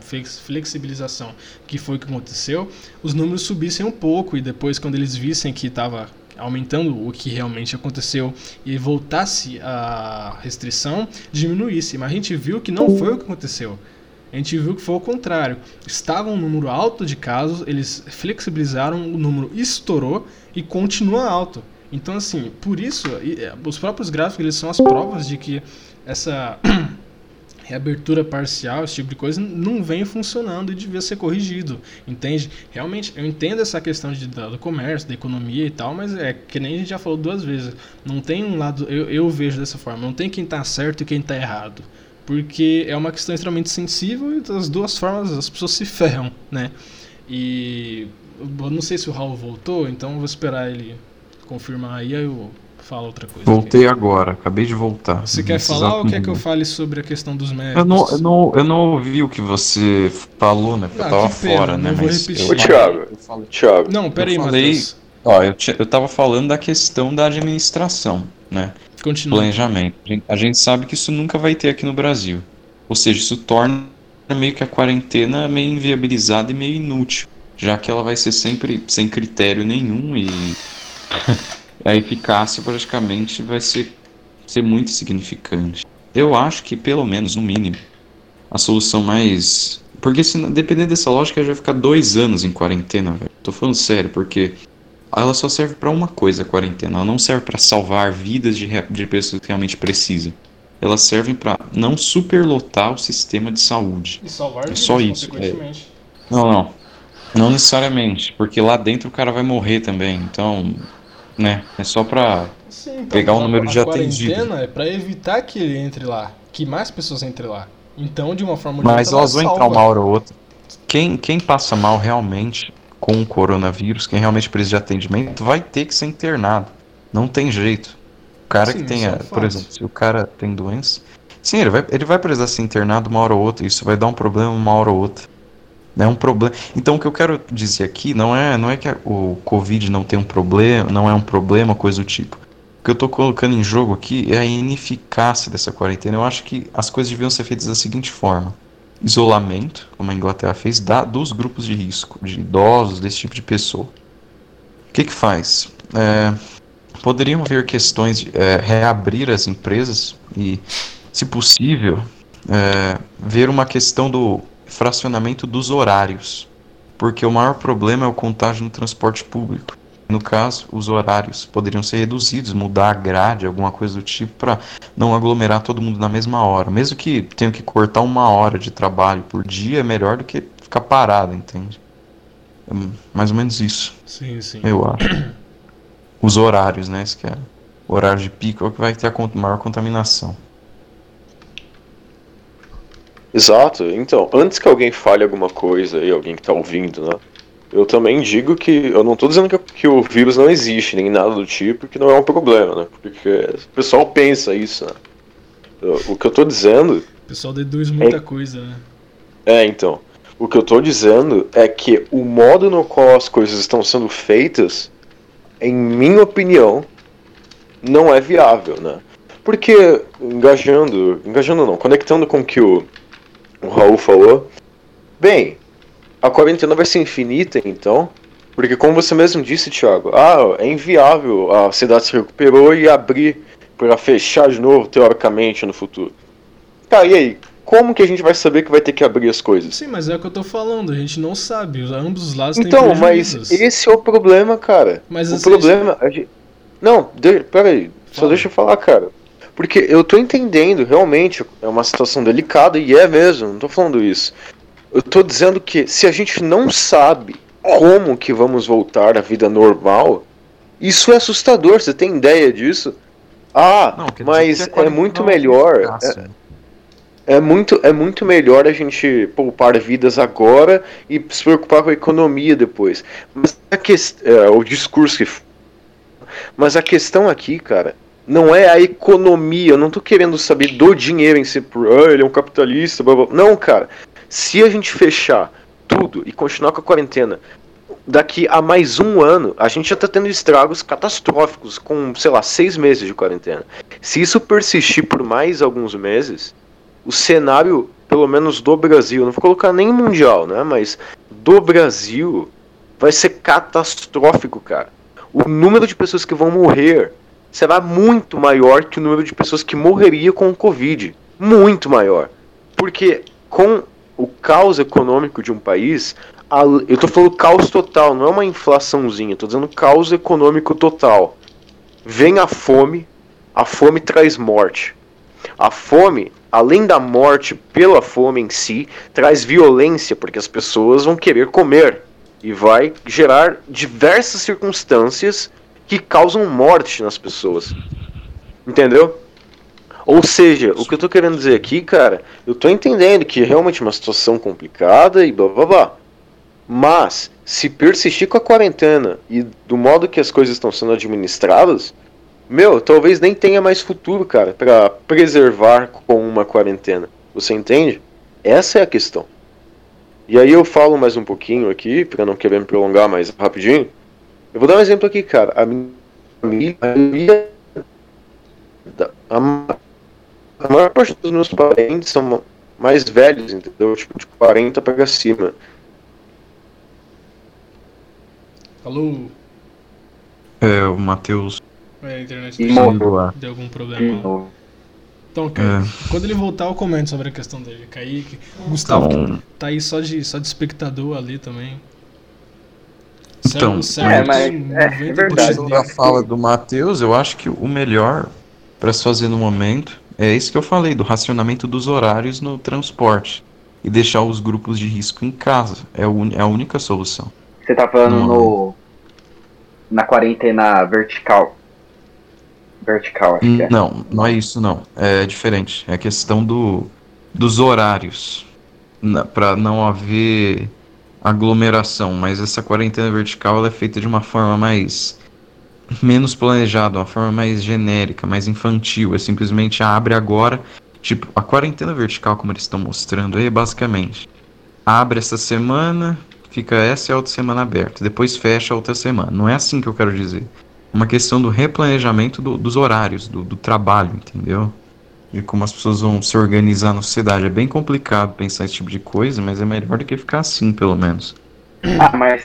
que foi o que aconteceu, os números subissem um pouco e depois, quando eles vissem que estava aumentando o que realmente aconteceu e voltasse a restrição, diminuísse. Mas a gente viu que não foi o que aconteceu. A gente viu que foi o contrário. Estava um número alto de casos, eles flexibilizaram, o número estourou e continua alto. Então, assim, por isso, os próprios gráficos, eles são as provas de que essa reabertura parcial, esse tipo de coisa, não vem funcionando e devia ser corrigido, entende? Realmente, eu entendo essa questão do comércio, da economia e tal, mas é que nem a gente já falou duas vezes. Não tem um lado, eu vejo dessa forma, não tem quem está certo e quem está errado. Porque é uma questão extremamente sensível e das duas formas as pessoas se ferram, né? E eu não sei se o Raul voltou, então eu vou esperar ele confirmar aí, aí eu falo outra coisa. Voltei aqui. Agora, acabei de voltar. Você quer falar ou quer que eu fale sobre a questão dos médicos? Eu não ouvi o que você falou, né? Porque eu tava fora, né? Mas ô, Thiago. Não, peraí, Matheus. Eu tava falando da questão da administração, né? Continua. Planejamento. A gente sabe que isso nunca vai ter aqui no Brasil. Ou seja, isso torna meio que a quarentena meio inviabilizada e meio inútil, já que ela vai ser sempre sem critério nenhum e a eficácia praticamente vai ser muito insignificante. Eu acho que pelo menos, no mínimo, a solução mais... Porque se depender dessa lógica, já vai ficar 2 anos em quarentena, velho. Tô falando sério, porque ela só serve pra uma coisa, a quarentena. Ela não serve pra salvar vidas de pessoas que realmente precisam. Elas servem pra não superlotar o sistema de saúde. E salvar vidas, só isso, consequentemente. É. Não necessariamente, porque lá dentro o cara vai morrer também, então, né, é só pra pegar o número de atendidos. A quarentena é pra evitar que ele entre lá, que mais pessoas entrem lá, então de uma forma... Mas elas vão entrar uma hora ou outra. Quem passa mal realmente com o coronavírus, quem realmente precisa de atendimento, vai ter que ser internado, não tem jeito. O cara que tenha, por exemplo, se o cara tem doença, sim, ele vai precisar ser internado uma hora ou outra, isso vai dar um problema uma hora ou outra. É um problema. Então o que eu quero dizer aqui não é que o Covid não tem um problema, não é um problema, coisa do tipo. O que eu estou colocando em jogo aqui é a ineficácia dessa quarentena. Eu acho que as coisas deviam ser feitas da seguinte forma: isolamento, como a Inglaterra fez, dos grupos de risco, de idosos, desse tipo de pessoa. O que faz? Poderiam haver questões de reabrir as empresas e, se possível, ver uma questão do fracionamento dos horários, porque o maior problema é o contágio no transporte público. No caso, os horários poderiam ser reduzidos, mudar a grade, alguma coisa do tipo, para não aglomerar todo mundo na mesma hora. Mesmo que tenha que cortar 1 hora de trabalho por dia, é melhor do que ficar parado, entende? É mais ou menos isso. Sim. Eu acho. Os horários, né? Esse que é o horário de pico é o que vai ter a maior contaminação. Exato, então, antes que alguém fale alguma coisa aí, alguém que tá ouvindo, né, eu também digo que, eu não tô dizendo que o vírus não existe, nem nada do tipo, que não é um problema, né, porque o pessoal pensa isso, né, o que eu tô dizendo... O pessoal deduz muita coisa, né. Então, o que eu tô dizendo é que o modo no qual as coisas estão sendo feitas, em minha opinião, não é viável, né, porque conectando com o que o Raul falou, bem, a quarentena vai ser infinita, então, porque como você mesmo disse, Thiago, é inviável, a cidade se recuperou e abrir para fechar de novo, teoricamente, no futuro. Cara, e aí, como que a gente vai saber que vai ter que abrir as coisas? Sim, mas é o que eu tô falando, a gente não sabe, ambos os lados têm prejuízos. Mas esse é o problema, cara. Mas o problema... Deixa eu falar, cara. Porque eu tô entendendo, realmente, é uma situação delicada, e é mesmo, não tô falando isso. Eu tô dizendo que se a gente não sabe como que vamos voltar à vida normal, isso é assustador, você tem ideia disso? É muito melhor a gente poupar vidas agora e se preocupar com a economia depois. Mas o discurso que... Mas a questão aqui, cara, não é a economia. Eu não tô querendo saber do dinheiro em si, ele é um capitalista, blá blá. Não, cara. Se a gente fechar tudo e continuar com a quarentena, daqui a mais 1 ano, a gente já tá tendo estragos catastróficos com, 6 meses de quarentena. Se isso persistir por mais alguns meses, o cenário, pelo menos do Brasil, não vou colocar nem mundial, né? Mas do Brasil vai ser catastrófico, cara. O número de pessoas que vão morrer será muito maior que o número de pessoas que morreria com o Covid. Muito maior. Porque com o caos econômico de um país, eu tô falando caos total, não é uma inflaçãozinha, tô dizendo caos econômico total. Vem a fome traz morte. A fome, além da morte pela fome em si, traz violência, porque as pessoas vão querer comer. E vai gerar diversas circunstâncias que causam morte nas pessoas, entendeu? Ou seja, o que eu tô querendo dizer aqui, cara, eu tô entendendo que é realmente uma situação complicada e blá blá blá, mas se persistir com a quarentena e do modo que as coisas estão sendo administradas, talvez nem tenha mais futuro, cara, pra preservar com uma quarentena, você entende? Essa é a questão. E aí eu falo mais um pouquinho aqui, pra não querer me prolongar mais rapidinho. Eu vou dar um exemplo aqui, cara. A minha família, a maior parte dos meus parentes são mais velhos, entendeu? Tipo, de 40 pra cima. Alô? O Matheus. A internet deu algum problema. Então, cara, quando ele voltar, eu comento sobre a questão dele. Kaique, Gustavo, então, que tá aí só de espectador ali também. Então, certo, mas é verdade. A fala do Matheus, eu acho que o melhor para se fazer no momento é isso que eu falei, do racionamento dos horários no transporte e deixar os grupos de risco em casa. É a única solução. Você tá falando na quarentena vertical. Vertical, acho que é. Não, não é isso, não. É diferente. É a questão dos horários, para não haver aglomeração, mas essa quarentena vertical ela é feita de uma forma menos planejada, uma forma mais genérica, mais infantil. É simplesmente abre agora, tipo, a quarentena vertical como eles estão mostrando aí, basicamente abre essa semana, fica essa e a outra semana aberta, depois fecha a outra semana. Não é assim que eu quero dizer. Uma questão do replanejamento dos horários, do trabalho, entendeu? De como as pessoas vão se organizar na sociedade. É bem complicado pensar esse tipo de coisa, mas é melhor do que ficar assim, pelo menos. Ah, mas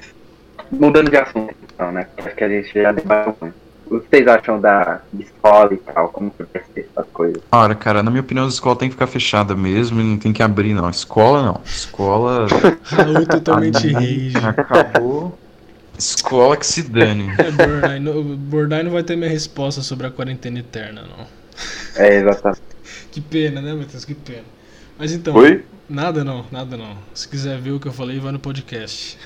mudando de assunto, então, né? Acho que a gente já debateu. O que vocês acham da escola e tal? Como que vai ser essas coisas? Olha, cara, na minha opinião, a escola tem que ficar fechada mesmo e não tem que abrir, não. Escola, não. Escola... Raul totalmente rage. Acabou. Escola que se dane. Bornay não vai ter minha resposta sobre a quarentena eterna, não. É, exatamente. Que pena, né, Matheus? Que pena. Mas então, oi? Nada não. Se quiser ver o que eu falei, vai no podcast.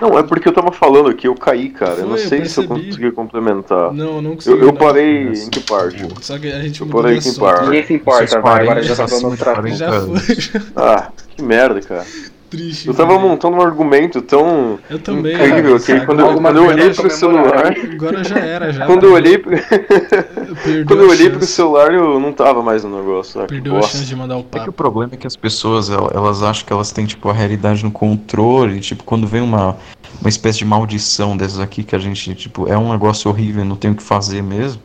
Não, é porque eu tava falando aqui, eu caí, cara. Foi, eu não sei se eu consegui complementar. Não consegui. Eu parei em que parte? Só que a gente mudou de assunto. Ninguém se importa, vai. Agora já tá falando pra já foi. Ah, que merda, cara. Triste. Eu tava montando um argumento tão incrível, que quando eu olhei pro celular... Agora já era, já. Quando eu olhei pro celular, eu não tava mais no negócio. Perdeu a chance de mandar o papo. É que o problema é que as pessoas, elas acham que elas têm, tipo, a realidade no controle. Tipo, quando vem uma espécie de maldição dessas aqui, que a gente, tipo, é um negócio horrível, não tem o que fazer mesmo.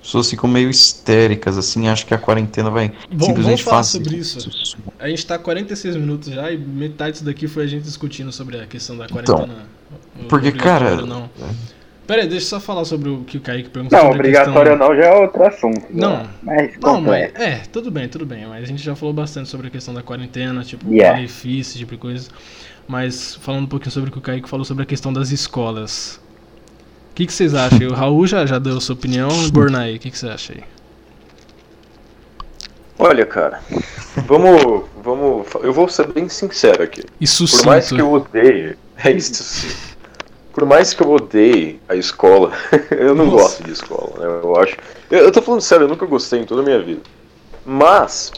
As pessoas ficam meio histéricas, assim, acham que a quarentena vai simplesmente fazer. Vamos falar sobre isso. A gente tá 46 minutos já e metade disso daqui foi a gente discutindo sobre a questão da quarentena. Então, porque, cara... Não. Pera aí, deixa eu só falar sobre o que o Kaique perguntou. Não, obrigatório ou não já é outro assunto. Não, mas tudo bem. Mas a gente já falou bastante sobre a questão da quarentena, tipo, benefício, tipo de coisa. Mas falando um pouquinho sobre o que o Kaique falou sobre a questão das escolas... O que vocês acham? O Raul já deu sua opinião. Bornay, o que você acha aí? Olha, cara, vamos. Eu vou ser bem sincero aqui. Isso sim. Por mais que eu odeie. É isso sim. Por mais que eu odeie a escola, eu não gosto de escola, né? Eu acho. Eu tô falando sério, eu nunca gostei em toda a minha vida. Mas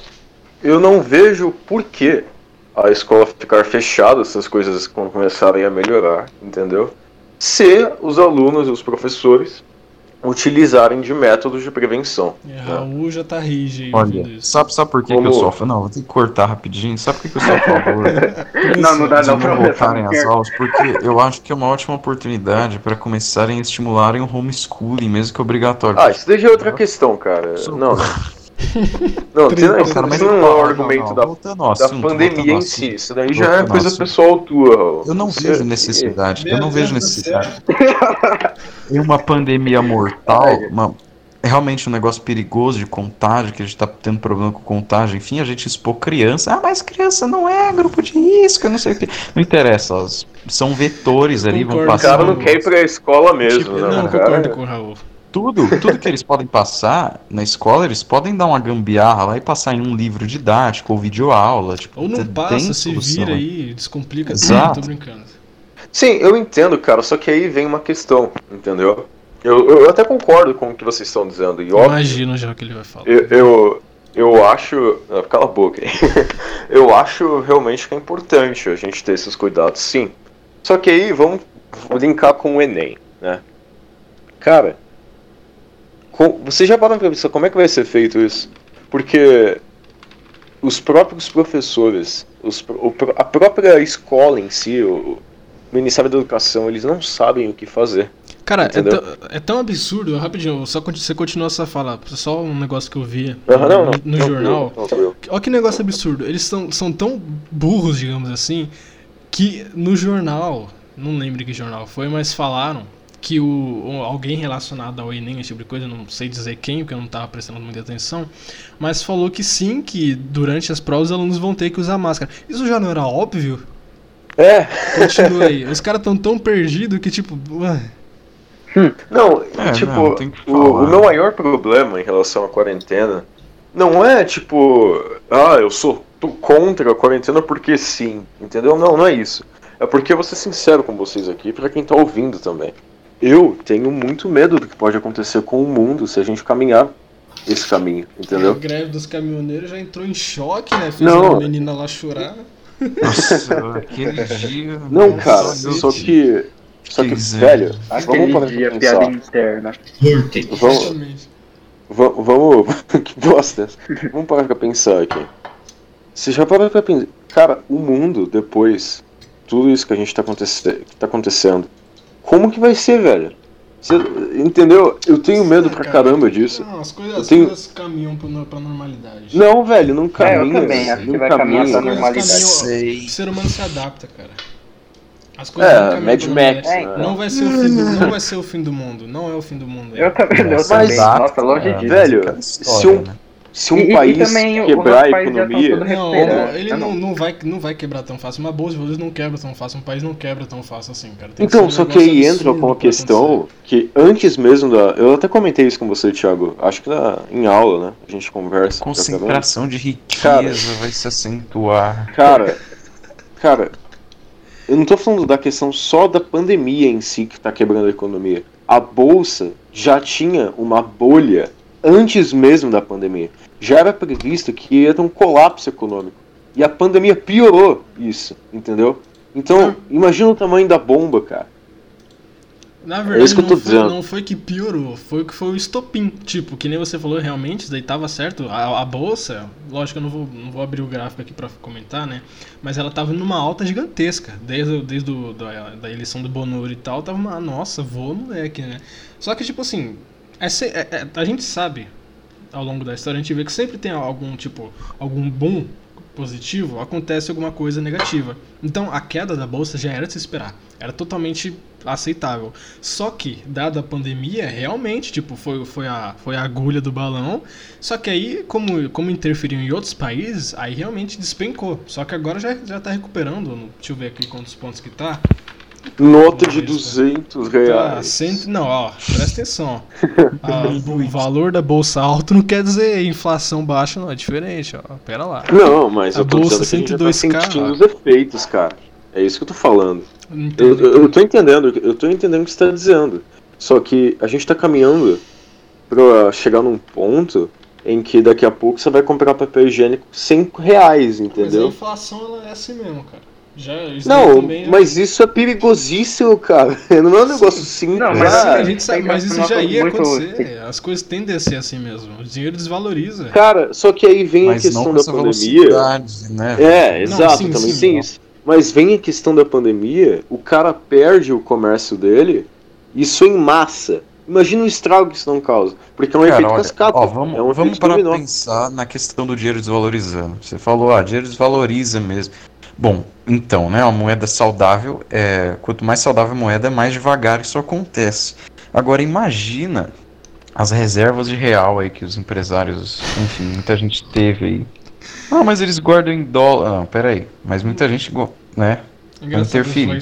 eu não vejo por que a escola ficar fechada, essas coisas começarem a melhorar, entendeu? Se os alunos e os professores utilizarem de métodos de prevenção. Raul já tá rígido. Olha, sabe por que que eu sou a favor? Não, vou ter que cortar rapidinho. Sabe por que eu sou a favor? Não dá não pra voltarem às aulas, porque eu acho que é uma ótima oportunidade para começarem a estimularem o homeschooling, mesmo que obrigatório. Ah, isso daí já é outra questão, cara. Não, isso não é um argumento da pandemia em si. Isso daí já é coisa pessoal tua, Raul. Eu não vejo necessidade. Em uma pandemia mortal, é realmente um negócio perigoso de contágio, que a gente tá tendo problema com contágio, enfim, a gente expor criança. Ah, mas criança não é grupo de risco, não sei o que. Não interessa, elas são vetores ali, vão passar. O cara não quer ir pra escola mesmo. Tipo, não, eu concordo com o Raul. Tudo que eles podem passar na escola, eles podem dar uma gambiarra lá e passar em um livro didático ou videoaula. Tipo, ou não passa, se vira aí, descomplica. Exato. Tudo, tô brincando. Sim, eu entendo, cara, só que aí vem uma questão, entendeu? Eu até concordo com o que vocês estão dizendo. E, óbvio, imagino já o que ele vai falar. Eu acho... Cala a boca aí. Eu acho realmente que é importante a gente ter esses cuidados, sim. Só que aí vamos linkar com o Enem, né? Cara... Vocês já param pra pensar como é que vai ser feito isso? Porque os próprios professores, a própria escola em si, o Ministério da Educação, eles não sabem o que fazer. Cara, é tão absurdo, rapidinho, só você continua essa fala, só um negócio que eu vi no jornal. Olha que negócio absurdo, eles são tão burros, digamos assim, que no jornal, não lembro que jornal foi, mas falaram que alguém relacionado ao Enem, esse tipo de coisa, não sei dizer quem, porque eu não estava prestando muita atenção, mas falou que sim, que durante as provas os alunos vão ter que usar máscara. Isso já não era óbvio? É. Continua aí. Os caras estão tão perdidos que tipo... Não, tipo, o meu maior problema em relação à quarentena não é tipo, eu sou contra a quarentena porque sim, entendeu? Não é isso. É porque eu vou ser sincero com vocês aqui, pra quem tá ouvindo também. Eu tenho muito medo do que pode acontecer com o mundo se a gente caminhar esse caminho, entendeu? A greve dos caminhoneiros já entrou em choque, né? Fez uma menina lá chorar. Nossa, aquele dia... Não, cara, só que velho, vamos parar de pensar. Que bosta. Vamos parar pra pensar aqui. Você já parou pra pensar... Cara, o mundo depois... Tudo isso que a gente tá acontecendo. Como que vai ser, velho? Você, entendeu? Eu tenho medo pra caramba disso. Não, as coisas caminham pra normalidade. Não, velho, não caminha. Eu também acho que vai caminhar pra normalidade. O ser humano se adapta, cara. As coisas não caminham pra normalidade. Não vai ser o fim do mundo. Não é o fim do mundo. Eu também. Nossa, longe disso. Velho, se um país quebrar a economia... Ele não vai quebrar tão fácil. Uma bolsa de valores não quebra tão fácil. Um país não quebra tão fácil assim, cara. Então, só que aí entra com a questão que antes mesmo da... Eu até comentei isso com você, Thiago. Acho que em aula, né? A gente conversa. A concentração de riqueza vai se acentuar. Cara, eu não tô falando da questão só da pandemia em si que tá quebrando a economia. A bolsa já tinha uma bolha antes mesmo da pandemia. Já era previsto que ia ter um colapso econômico. E a pandemia piorou isso, entendeu? Então, imagina o tamanho da bomba, cara. Na verdade, isso que eu tô dizendo. Não foi que piorou, foi que foi o estopim. Tipo, que nem você falou, realmente, isso daí tava certo. A bolsa, lógico, eu não vou abrir o gráfico aqui pra comentar, né? Mas ela tava numa alta gigantesca. Desde da eleição do Bonoro e tal, tava uma... Nossa, voa, moleque, né? Só que, tipo assim... a gente sabe, ao longo da história, a gente vê que sempre tem algum boom positivo, acontece alguma coisa negativa. Então, a queda da bolsa já era de se esperar, era totalmente aceitável. Só que, dada a pandemia, realmente, foi a agulha do balão. Só que aí, como interferiu em outros países, aí realmente despencou. Só que agora já tá recuperando. Deixa eu ver aqui quantos pontos que tá. Nota de R$200. Não, presta atenção. O valor da bolsa alto não quer dizer inflação baixa, não. É diferente, ó. Pera lá. Não, mas a bolsa 102K, tá sentindo os efeitos, cara. É isso que eu tô falando. Eu tô entendendo o que você tá dizendo. Só que a gente tá caminhando pra chegar num ponto em que daqui a pouco você vai comprar papel higiênico R$5, entendeu? Mas a inflação ela é assim mesmo, cara. Mas isso é perigosíssimo, cara. Não é um negócio simples. Não, a gente sabe, mas isso já ia acontecer. As coisas tendem a ser assim mesmo. O dinheiro desvaloriza. Cara, só que aí vem a questão da pandemia. Né? É, exato, também tem isso. Mas vem a questão da pandemia, o cara perde o comércio dele, isso em massa. Imagina o estrago que isso não causa. Porque é um efeito cascata. Vamos para pensar na questão do dinheiro desvalorizando. Você falou, dinheiro desvaloriza mesmo. Bom, então, né, a moeda saudável, quanto mais saudável a moeda, mais devagar isso acontece. Agora, imagina as reservas de real aí que os empresários, enfim, muita gente teve aí. Ah, mas eles guardam em dólar. Não, peraí, mas muita gente, né, interfere.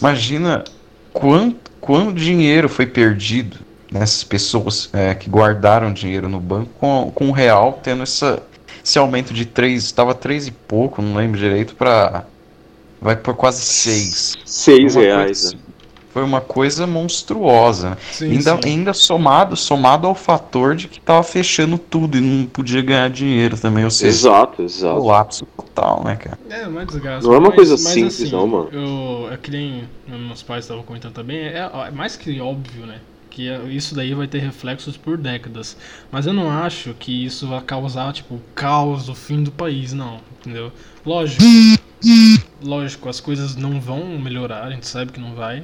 Imagina quanto dinheiro foi perdido nessas pessoas que guardaram dinheiro no banco com o real tendo essa... Esse aumento de 3, estava 3 e pouco, não lembro direito, vai por quase 6. R$6. Foi uma coisa monstruosa. Sim, ainda somado ao fator de que estava fechando tudo e não podia ganhar dinheiro também, ou seja... Exato. Colapso total, né, cara? Uma desgraça. Não é uma coisa simples, assim, não, mano. É que nem meus pais estavam comentando também, é mais que óbvio, né? Que isso daí vai ter reflexos por décadas. Mas eu não acho que isso vai causar, o caos, o fim do país, não. Entendeu? Lógico, as coisas não vão melhorar, a gente sabe que não vai.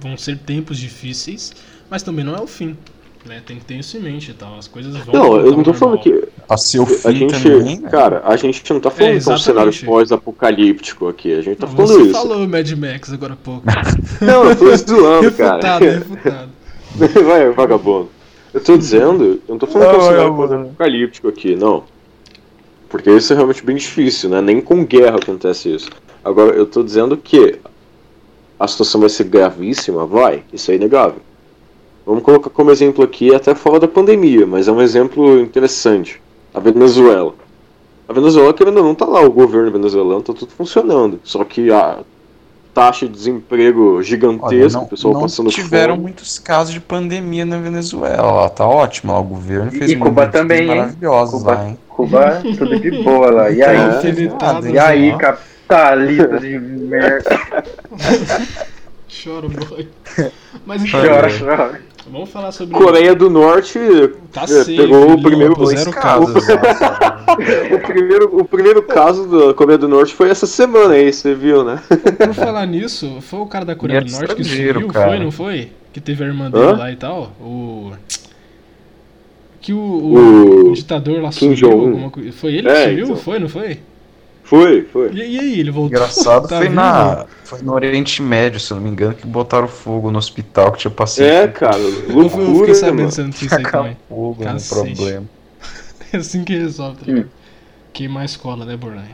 Vão ser tempos difíceis, mas também não é o fim. Né? Tem que ter isso em mente e tal. As coisas vão... Não, eu não tô falando que... a seu fim. Cara, a gente não tá falando de um cenário pós-apocalíptico aqui, a gente tá falando isso. Você falou Mad Max agora há pouco. Não, eu tô zoando, cara. Refutado. Vai, vagabundo. Eu tô dizendo, eu não tô falando de um cenário pós-apocalíptico aqui, não. Porque isso é realmente bem difícil, né? Nem com guerra acontece isso. Agora, eu tô dizendo que a situação vai ser gravíssima, vai, isso é inegável. Vamos colocar como exemplo aqui, até fora da pandemia, mas é um exemplo interessante. A Venezuela. A Venezuela, querendo ou não, tá lá, o governo venezuelano tá tudo funcionando. Só que a taxa de desemprego gigantesca, o pessoal passando fome. Não tiveram muitos casos de pandemia na Venezuela, lá tá ótimo, lá o governo fez uma coisa maravilhosa lá, hein? Cuba, tudo de boa lá. E aí, capitalista de merda. Choro, boy. Mas então, chora. Vamos falar sobre Coreia do Norte. Tá safe, pegou o primeiro caso. O primeiro caso da Coreia do Norte foi essa semana aí, você viu, né? Por falar nisso, foi o cara da Coreia do Norte que sumiu, foi, não foi? Que teve a irmã dele lá e tal? Que o ditador lá sumiu alguma coisa. Foi ele que sumiu? Então. Foi, não foi? Foi. E aí, ele voltou? Engraçado, foi no Oriente Médio, se eu não me engano, que botaram fogo no hospital que tinha paciente. Cara, loucura, eu fiquei sabendo dessa notícia aí também. Fogo, é um problema. É assim que resolve, tá ligado? Queimar a escola, né, Bornay?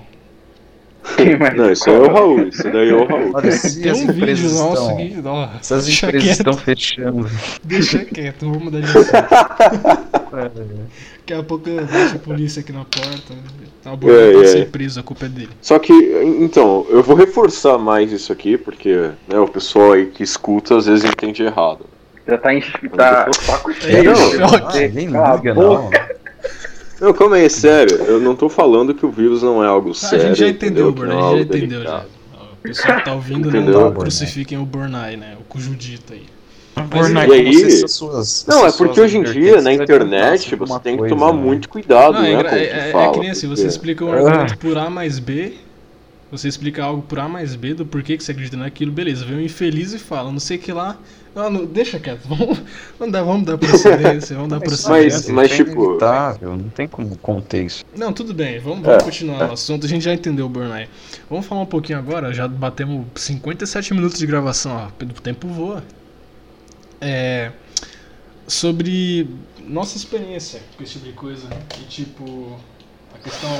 Não, isso é o Raul, isso daí é o Raul. Olha, tem um vídeo nosso aqui, essas empresas estão fechando. Deixa quieto, vou mudar de assunto. Daqui a pouco deixa a polícia aqui na porta. Tá bom, tá sem preso, a culpa é dele. Só que, então, eu vou reforçar mais isso aqui, porque né, o pessoal aí que escuta às vezes entende errado. Já tá em saco cheio. Nem liga, não. Não, calma aí, é sério. Eu não tô falando que o vírus não é algo sério. A gente já entendeu, Bornay, a gente já entendeu. Já. O pessoal que tá ouvindo, não crucifiquem o Bornay, né? O cujudita aí. É porque hoje em dia, na internet, você tem que tomar muito cuidado, né? É que nem assim, você explica um argumento por A mais B, você explica algo por A mais B do porquê que você acredita naquilo, beleza, vem um infeliz e fala, não sei o que lá, não, deixa quieto, vamos dar procedência, vamos dar procedência. Mas tipo... não tem como conter isso. Não, tudo bem, vamos continuar o assunto, a gente já entendeu o Bornay. Vamos falar um pouquinho agora, já batemos 57 minutos de gravação, ó, o tempo voa. Sobre nossa experiência com esse tipo de coisa, e tipo, a questão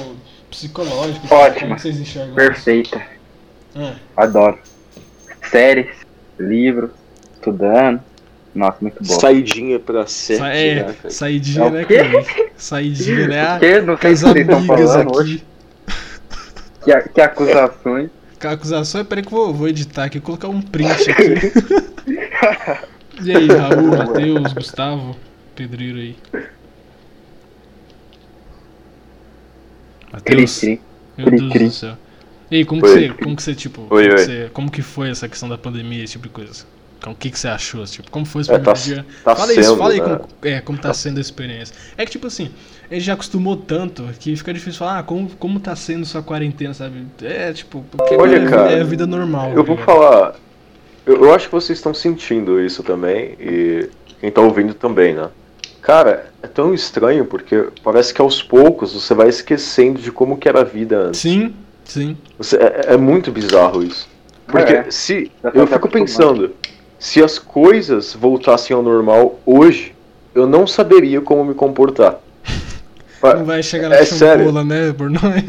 psicológica, como vocês enxergam? Perfeita. Adoro. Séries, livros, estudando. Nossa, muito bom. Saidinha pra sete. Saidinha, né, cara? Saidinha, né? Não sei se vocês estão falando aqui. Hoje. Que acusações. Que acusações? Peraí que eu vou editar aqui, colocar um print aqui. E aí, Raul, Matheus, Gustavo, Pedreiro aí. Matheus, meu Deus do céu. E aí, como que foi essa questão da pandemia, esse tipo de coisa? O que você achou? Tipo, como foi esse primeiro dia? Fala aí como tá sendo a experiência. É que tipo assim, a gente já acostumou tanto que fica difícil falar como tá sendo sua quarentena, sabe? É tipo, porque cara, é a vida normal. Eu vou falar... Eu acho que vocês estão sentindo isso também, e quem tá ouvindo também, né? Cara, é tão estranho, porque parece que aos poucos você vai esquecendo de como que era a vida antes. Sim. É muito bizarro isso. Porque eu fico pensando, se as coisas voltassem ao normal hoje, eu não saberia como me comportar. Não vai chegar na champola, né, Bornay?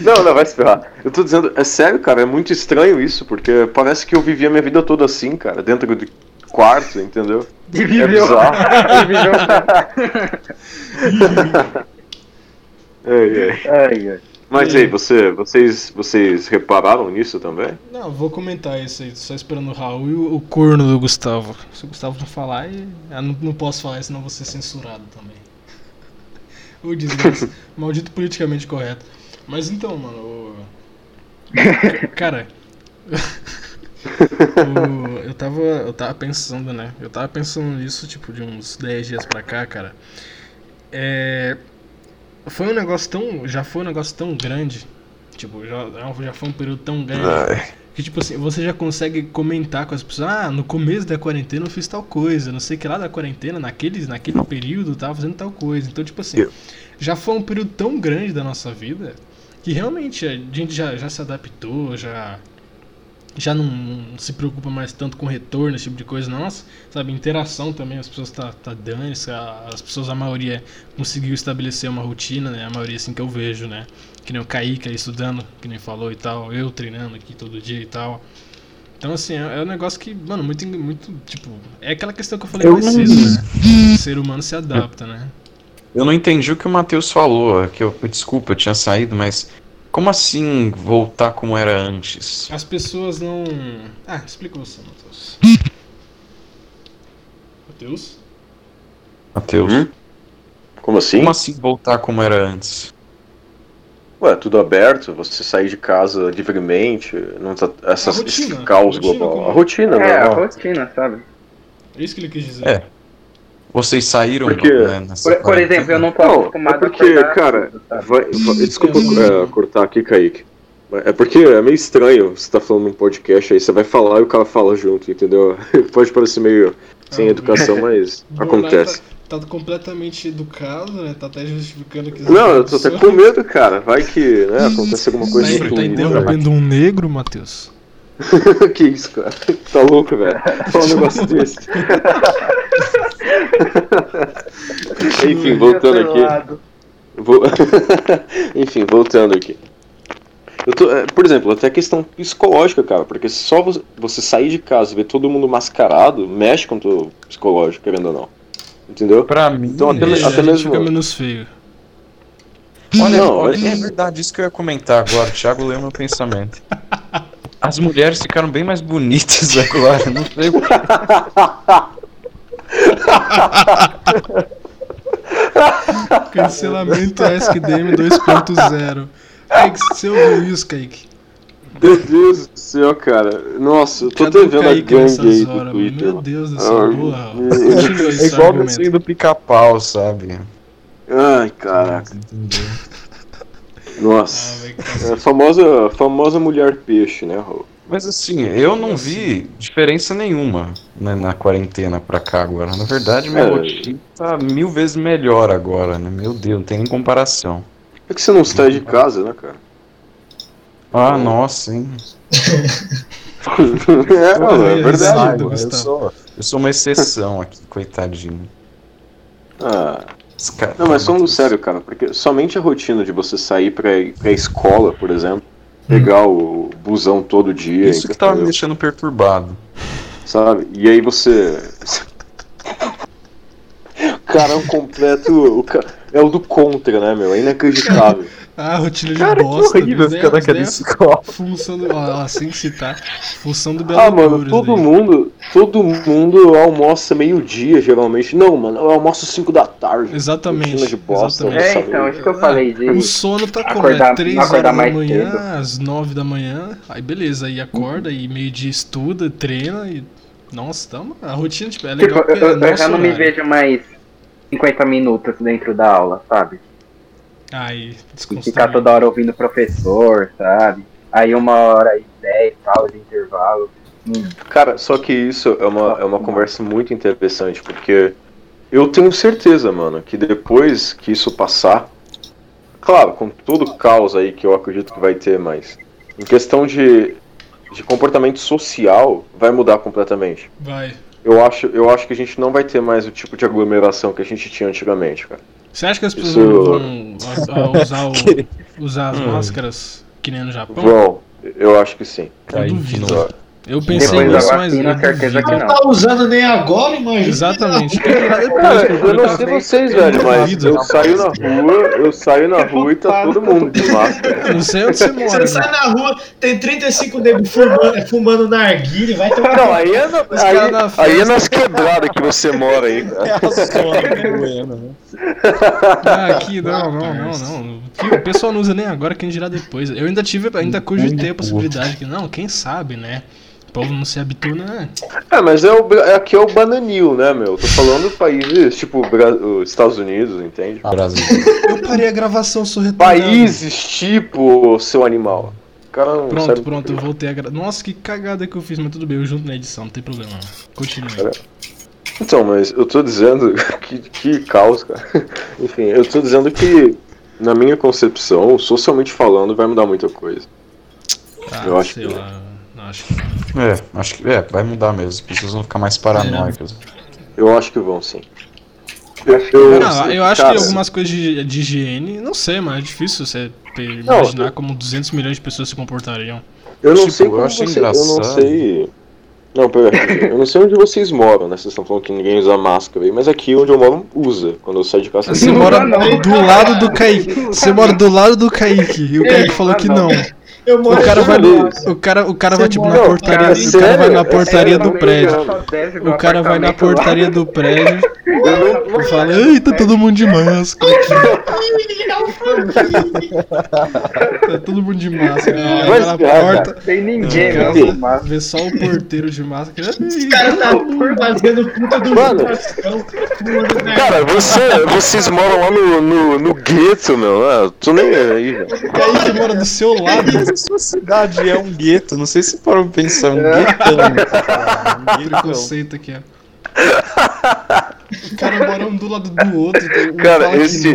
Não, vai se ferrar. Eu tô dizendo, é sério, cara, é muito estranho isso, porque parece que eu vivia minha vida toda assim, cara, dentro do quarto, entendeu? É bizarro. Ai. Mas aí, vocês repararam nisso também? Não, vou comentar isso aí, só esperando o Raul e o corno do Gustavo. Se o Gustavo não falar, eu não posso falar, senão eu vou ser censurado também. O desgraça, maldito politicamente correto. Mas então, mano, cara, eu tava pensando, né? Eu tava pensando nisso, tipo, de uns 10 dias pra cá, cara. Já foi um negócio tão grande Tipo, já foi um período tão grande. Que tipo assim, você já consegue comentar com as pessoas, ah, no começo da quarentena eu fiz tal coisa, não sei que lá da quarentena, naquele período eu tava fazendo tal coisa. Então, tipo assim, já foi um período tão grande da nossa vida que realmente a gente já se adaptou, já não se preocupa mais tanto com retorno, esse tipo de coisa. Nossa, sabe, interação também, as pessoas tá dando, as pessoas, a maioria conseguiu estabelecer uma rotina, né, a maioria assim que eu vejo, né, que nem o Kaique aí estudando, que nem falou e tal, eu treinando aqui todo dia e tal. Então assim, é um negócio que, mano, muito tipo, é aquela questão que eu falei mais cedo, né, o ser humano se adapta, né. Eu não entendi o que o Matheus falou, que eu, desculpa, eu tinha saído, mas... Como assim voltar como era antes? As pessoas não... Ah, explica você, Matheus. Matheus? Como assim? Como assim voltar como era antes? Ué, tudo aberto, você sair de casa livremente, não tá... Esse caos global. A rotina, né? A rotina, sabe? É isso que ele quis dizer. É. Vocês saíram... Porque, por exemplo, eu não tô acostumado cara, desculpa cortar aqui, Kaique. É porque é meio estranho você tá falando num podcast aí, você vai falar e o cara fala junto, entendeu? Pode parecer meio sem educação, mas acontece. Tá completamente educado, né? Tá até justificando que... Não, eu tô até com medo, cara. Vai que, né, acontece alguma coisa... Você tá interrompendo um negro, Matheus? Que isso, cara? Tá louco, velho? Fala um negócio desse. Enfim, voltando aqui. Enfim, voltando aqui. Por exemplo, até a questão psicológica, cara, porque só você sair de casa e ver todo mundo mascarado mexe com o teu psicológico, querendo ou não. Entendeu? Pra mim, então, até mesmo... fica menos feio. Olha, é verdade, isso que eu ia comentar agora. O Thiago leu meu pensamento. As mulheres ficaram bem mais bonitas agora, não sei o que. Cancelamento SQDM 2.0. Kaique, você ouviu isso, Kaique? Meu Deus do céu, cara. Nossa, eu tô devendo a gangue aí do Twitter. Meu Deus do céu, boa. É igual o desenho do pica-pau, sabe? Ai, caraca. Nossa. É a famosa mulher peixe, né, Raul? Mas assim, eu não vi diferença nenhuma, né, na quarentena pra cá agora. Na verdade, minha rotina tá 1000 vezes melhor agora, né? Meu Deus, não tem nem comparação. É que você não sai de casa, né, cara? Ah, nossa, hein? É verdade. Eu sou uma exceção aqui, coitadinho. Ah... Caramba, não, mas falando sério, cara, porque somente a rotina de você sair pra escola, por exemplo, pegar o busão todo dia. Isso que tava me deixando perturbado. Sabe? E aí você... O cara é um completo... É o do contra, né, meu? É inacreditável. Ah, rotina de cara, bosta. Cara, que horrível ficar naquela escola. Função do... Ah, sem citar. Função do Belo Horizonte. Ah, mano, todo mundo almoça meio-dia, geralmente. Não, mano, eu almoço 5 da tarde. Exatamente. Rotina de bosta. É, então, isso que eu falei. De... O sono tá como? É 3 horas da manhã, às 9 da manhã. Aí, beleza. Aí acorda, e meio-dia estuda, treina. E... Nossa, tá, mano. A rotina, tipo, é legal. Tipo, eu já não me vejo mais 50 minutos dentro da aula, sabe? Aí, ficar toda hora ouvindo o professor, sabe? Aí 1h10, tal, de intervalo. Cara, só que isso é uma conversa muito interessante, porque eu tenho certeza, mano, que depois que isso passar, claro, com todo o caos aí que eu acredito que vai ter, mas em questão de comportamento social, vai mudar completamente. Vai. Eu acho que a gente não vai ter mais o tipo de aglomeração que a gente tinha antigamente, cara. Você acha que as pessoas vão usar as máscaras que nem no Japão? Bom, eu acho que sim. Eu duvido. Eu pensei nisso, mas não tá usando nem agora, imagina. Exatamente. Cara, eu não sei vocês, velho, mas eu saio na rua e tá todo mundo de máscara. Não sei onde você mora. Você sai na rua, tem 35 negros fumando na narguilha, vai tomar. Não, aí é nas quebradas que você mora aí. Aqui, não. O pessoal não usa nem agora, quem dirá depois. Eu ainda cogitei a possibilidade que, não, quem sabe, né? povo não se habitua, né? É, mas aqui é o bananil, né, meu? Tô falando países, tipo, Estados Unidos, entende? Ah, Brasil. Eu parei a gravação, sou retornado. Países tipo, seu animal. Caramba, pronto, eu voltei a gravar. Nossa, que cagada que eu fiz, mas tudo bem, eu junto na edição, não tem problema. Continue. Então, mas eu tô dizendo que caos, cara. Enfim, eu tô dizendo que, na minha concepção, socialmente falando, vai mudar muita coisa. Ah, eu acho sei que... lá. Acho que vai mudar mesmo. As pessoas vão ficar mais paranoicas. Eu acho que vão, sim. Eu acho que algumas coisas de higiene, não sei, mas é difícil você imaginar como 200 milhões de pessoas se comportariam. Eu não sei onde vocês moram, né? Vocês estão falando que ninguém usa máscara, mas aqui onde eu moro usa. Quando eu saio de casa, você mora do lado do Kaique. Você mora do lado do Kaique e o Kaique falou que não. O cara vai tipo na portaria, do prédio. O cara vai na portaria do prédio e fala: eita, todo mundo de máscara. Tá todo mundo de máscara. Vai na porta. Tem ninguém, não. Vê só o porteiro de máscara. Os caras tá fazendo puta do máscara. Cara, vocês moram lá no gueto, meu. Tô nem aí, velho. Aí que mora do seu lado. Sua cidade é um gueto, não sei se foram pensar, um guetão. Preconceito aqui, o cara mora um do lado do outro. Um cara, esse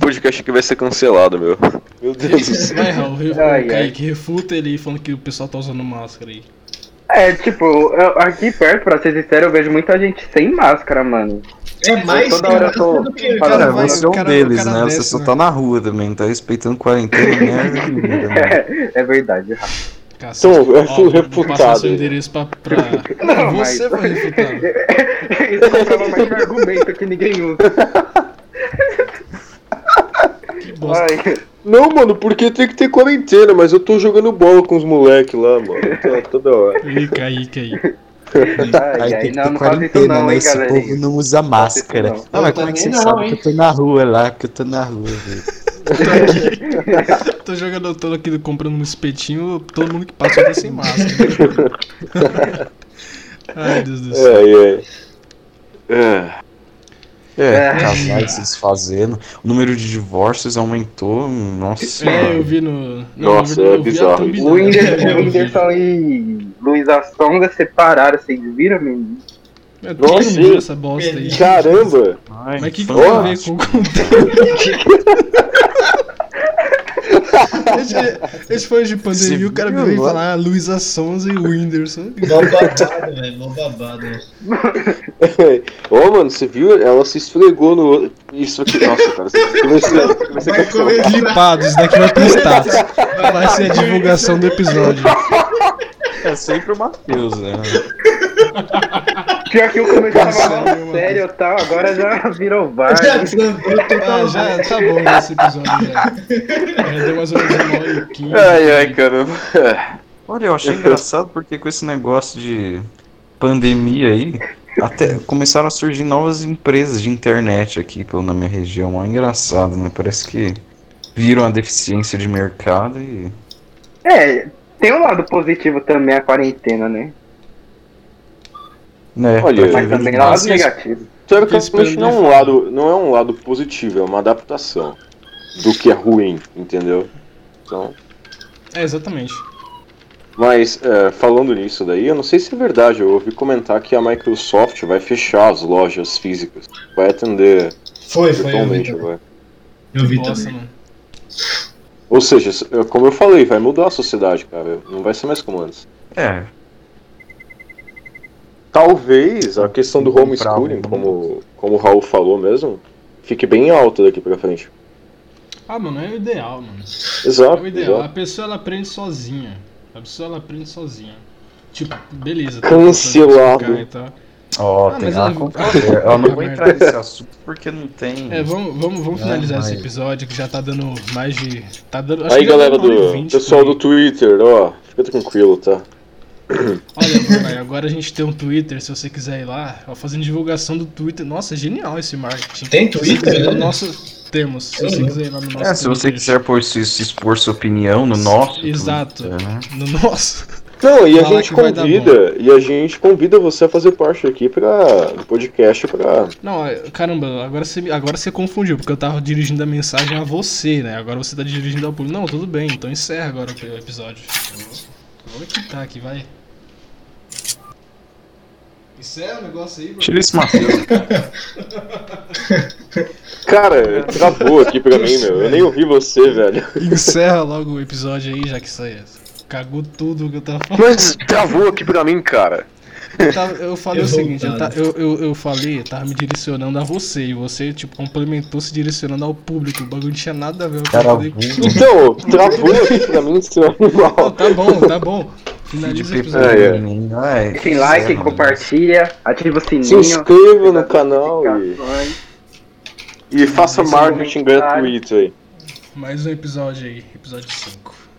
podcast aqui vai ser cancelado, meu. Meu Deus do céu. Vai, Raul, o Kaique refuta ele falando que o pessoal tá usando máscara aí. É, tipo, aqui perto, pra ser sincero, eu vejo muita gente sem máscara, mano. É mais toda hora do que... Cara, você é um deles, né? Você só tá na rua também, tá respeitando quarentena, né? É verdade, Cacete, então, eu fui refutado. Seu endereço pra... Não, você foi refutado. Isso comprava mais um argumento que ninguém usa. Que bosta. Ai. Não, mano, porque tem que ter quarentena, mas eu tô jogando bola com os moleques lá, mano. Toda hora. Ih, Kaique. Aí tem que ter quarentena, não, né? Esse povo não usa máscara. Não, mas como é que você sabe que eu tô na rua lá, velho? Tô jogando, tô aqui comprando um espetinho, todo mundo que passa tá sem máscara. Ai, Deus do céu. Casais desfazendo. O número de divórcios aumentou. Nossa. É, eu vi no. Nossa, é bizarro. O Whindersson e Luísa Sonza separaram, vocês viram, menino? Eu tô vendo essa bosta aí. Caramba! Ai, mas que tem a ver com o conteúdo? Esse foi de pandemia e o cara me veio falar Luísa Sonza e Whindersson. Mó babado. Ô, mano, você viu? Ela se esfregou no outro. Isso aqui, nossa, cara. Vai comer clipado, isso daqui vai pro status. Vai ser a divulgação do episódio. É sempre o Matheus, né? Pior que eu comecei a falar sério e tal, agora já virou bar. Já tá bom nesse episódio já. Deu mais ou menos 1h15. Ai, caramba. Olha, eu achei engraçado porque com esse negócio de pandemia aí, até começaram a surgir novas empresas de internet aqui na minha região. É engraçado, né? Parece que viram a deficiência de mercado e... É... Tem um lado positivo também a quarentena, né? Olha, mas também é um lado negativo. Teoricamente não é um lado positivo, é uma adaptação do que é ruim, entendeu? Então... É, exatamente. Mas, falando nisso daí, eu não sei se é verdade, eu ouvi comentar que a Microsoft vai fechar as lojas físicas. Vai atender... Eu vi também. Ou seja, como eu falei, vai mudar a sociedade, cara. Não vai ser mais como antes. É. Talvez a questão do homeschooling, como o Raul falou mesmo, fique bem alta daqui pra frente. Ah, mano, é o ideal, mano. Exato. É o ideal. Exato. A pessoa, ela aprende sozinha. Tipo, beleza. Cancelado. Eu não vou entrar nesse assunto porque não tem. Vamos finalizar esse episódio que já tá dando mais de. Aí, galera do pessoal do Twitter, ó, fica tranquilo, tá? Olha, Bornay, agora a gente tem um Twitter, se você quiser ir lá, ó, fazendo divulgação do Twitter. Nossa, é genial esse marketing. Tem Twitter? Temos, se você quiser ir lá no nosso Twitter. Se você quiser se expor sua opinião no nosso. Exato. Twitter, né? No nosso. Então, e a gente convida, você a fazer parte aqui do podcast pra... Não, caramba, agora você confundiu, porque eu tava dirigindo a mensagem a você, né? Agora você tá dirigindo ao público. Não, tudo bem, então encerra agora o episódio. Vou quitar aqui, vai. Encerra o negócio aí, bro. Tira esse Matheus. Cara, travou aqui pra mim, meu. Eu nem ouvi você, velho. Encerra logo o episódio aí, já que isso aí é... Cagou tudo o que eu tava falando. Mas travou aqui pra mim, cara. Eu falei o seguinte, eu tava me direcionando a você, e você, tipo, complementou se direcionando ao público. O bagulho não tinha nada a ver. Então, travou aqui pra mim, seu animal. Não, tá bom. Finaliza o episódio. Deixem like, compartilha, ativa o sininho. Se inscreva no canal e faça marketing gratuito aí. Mais um episódio aí, episódio 5.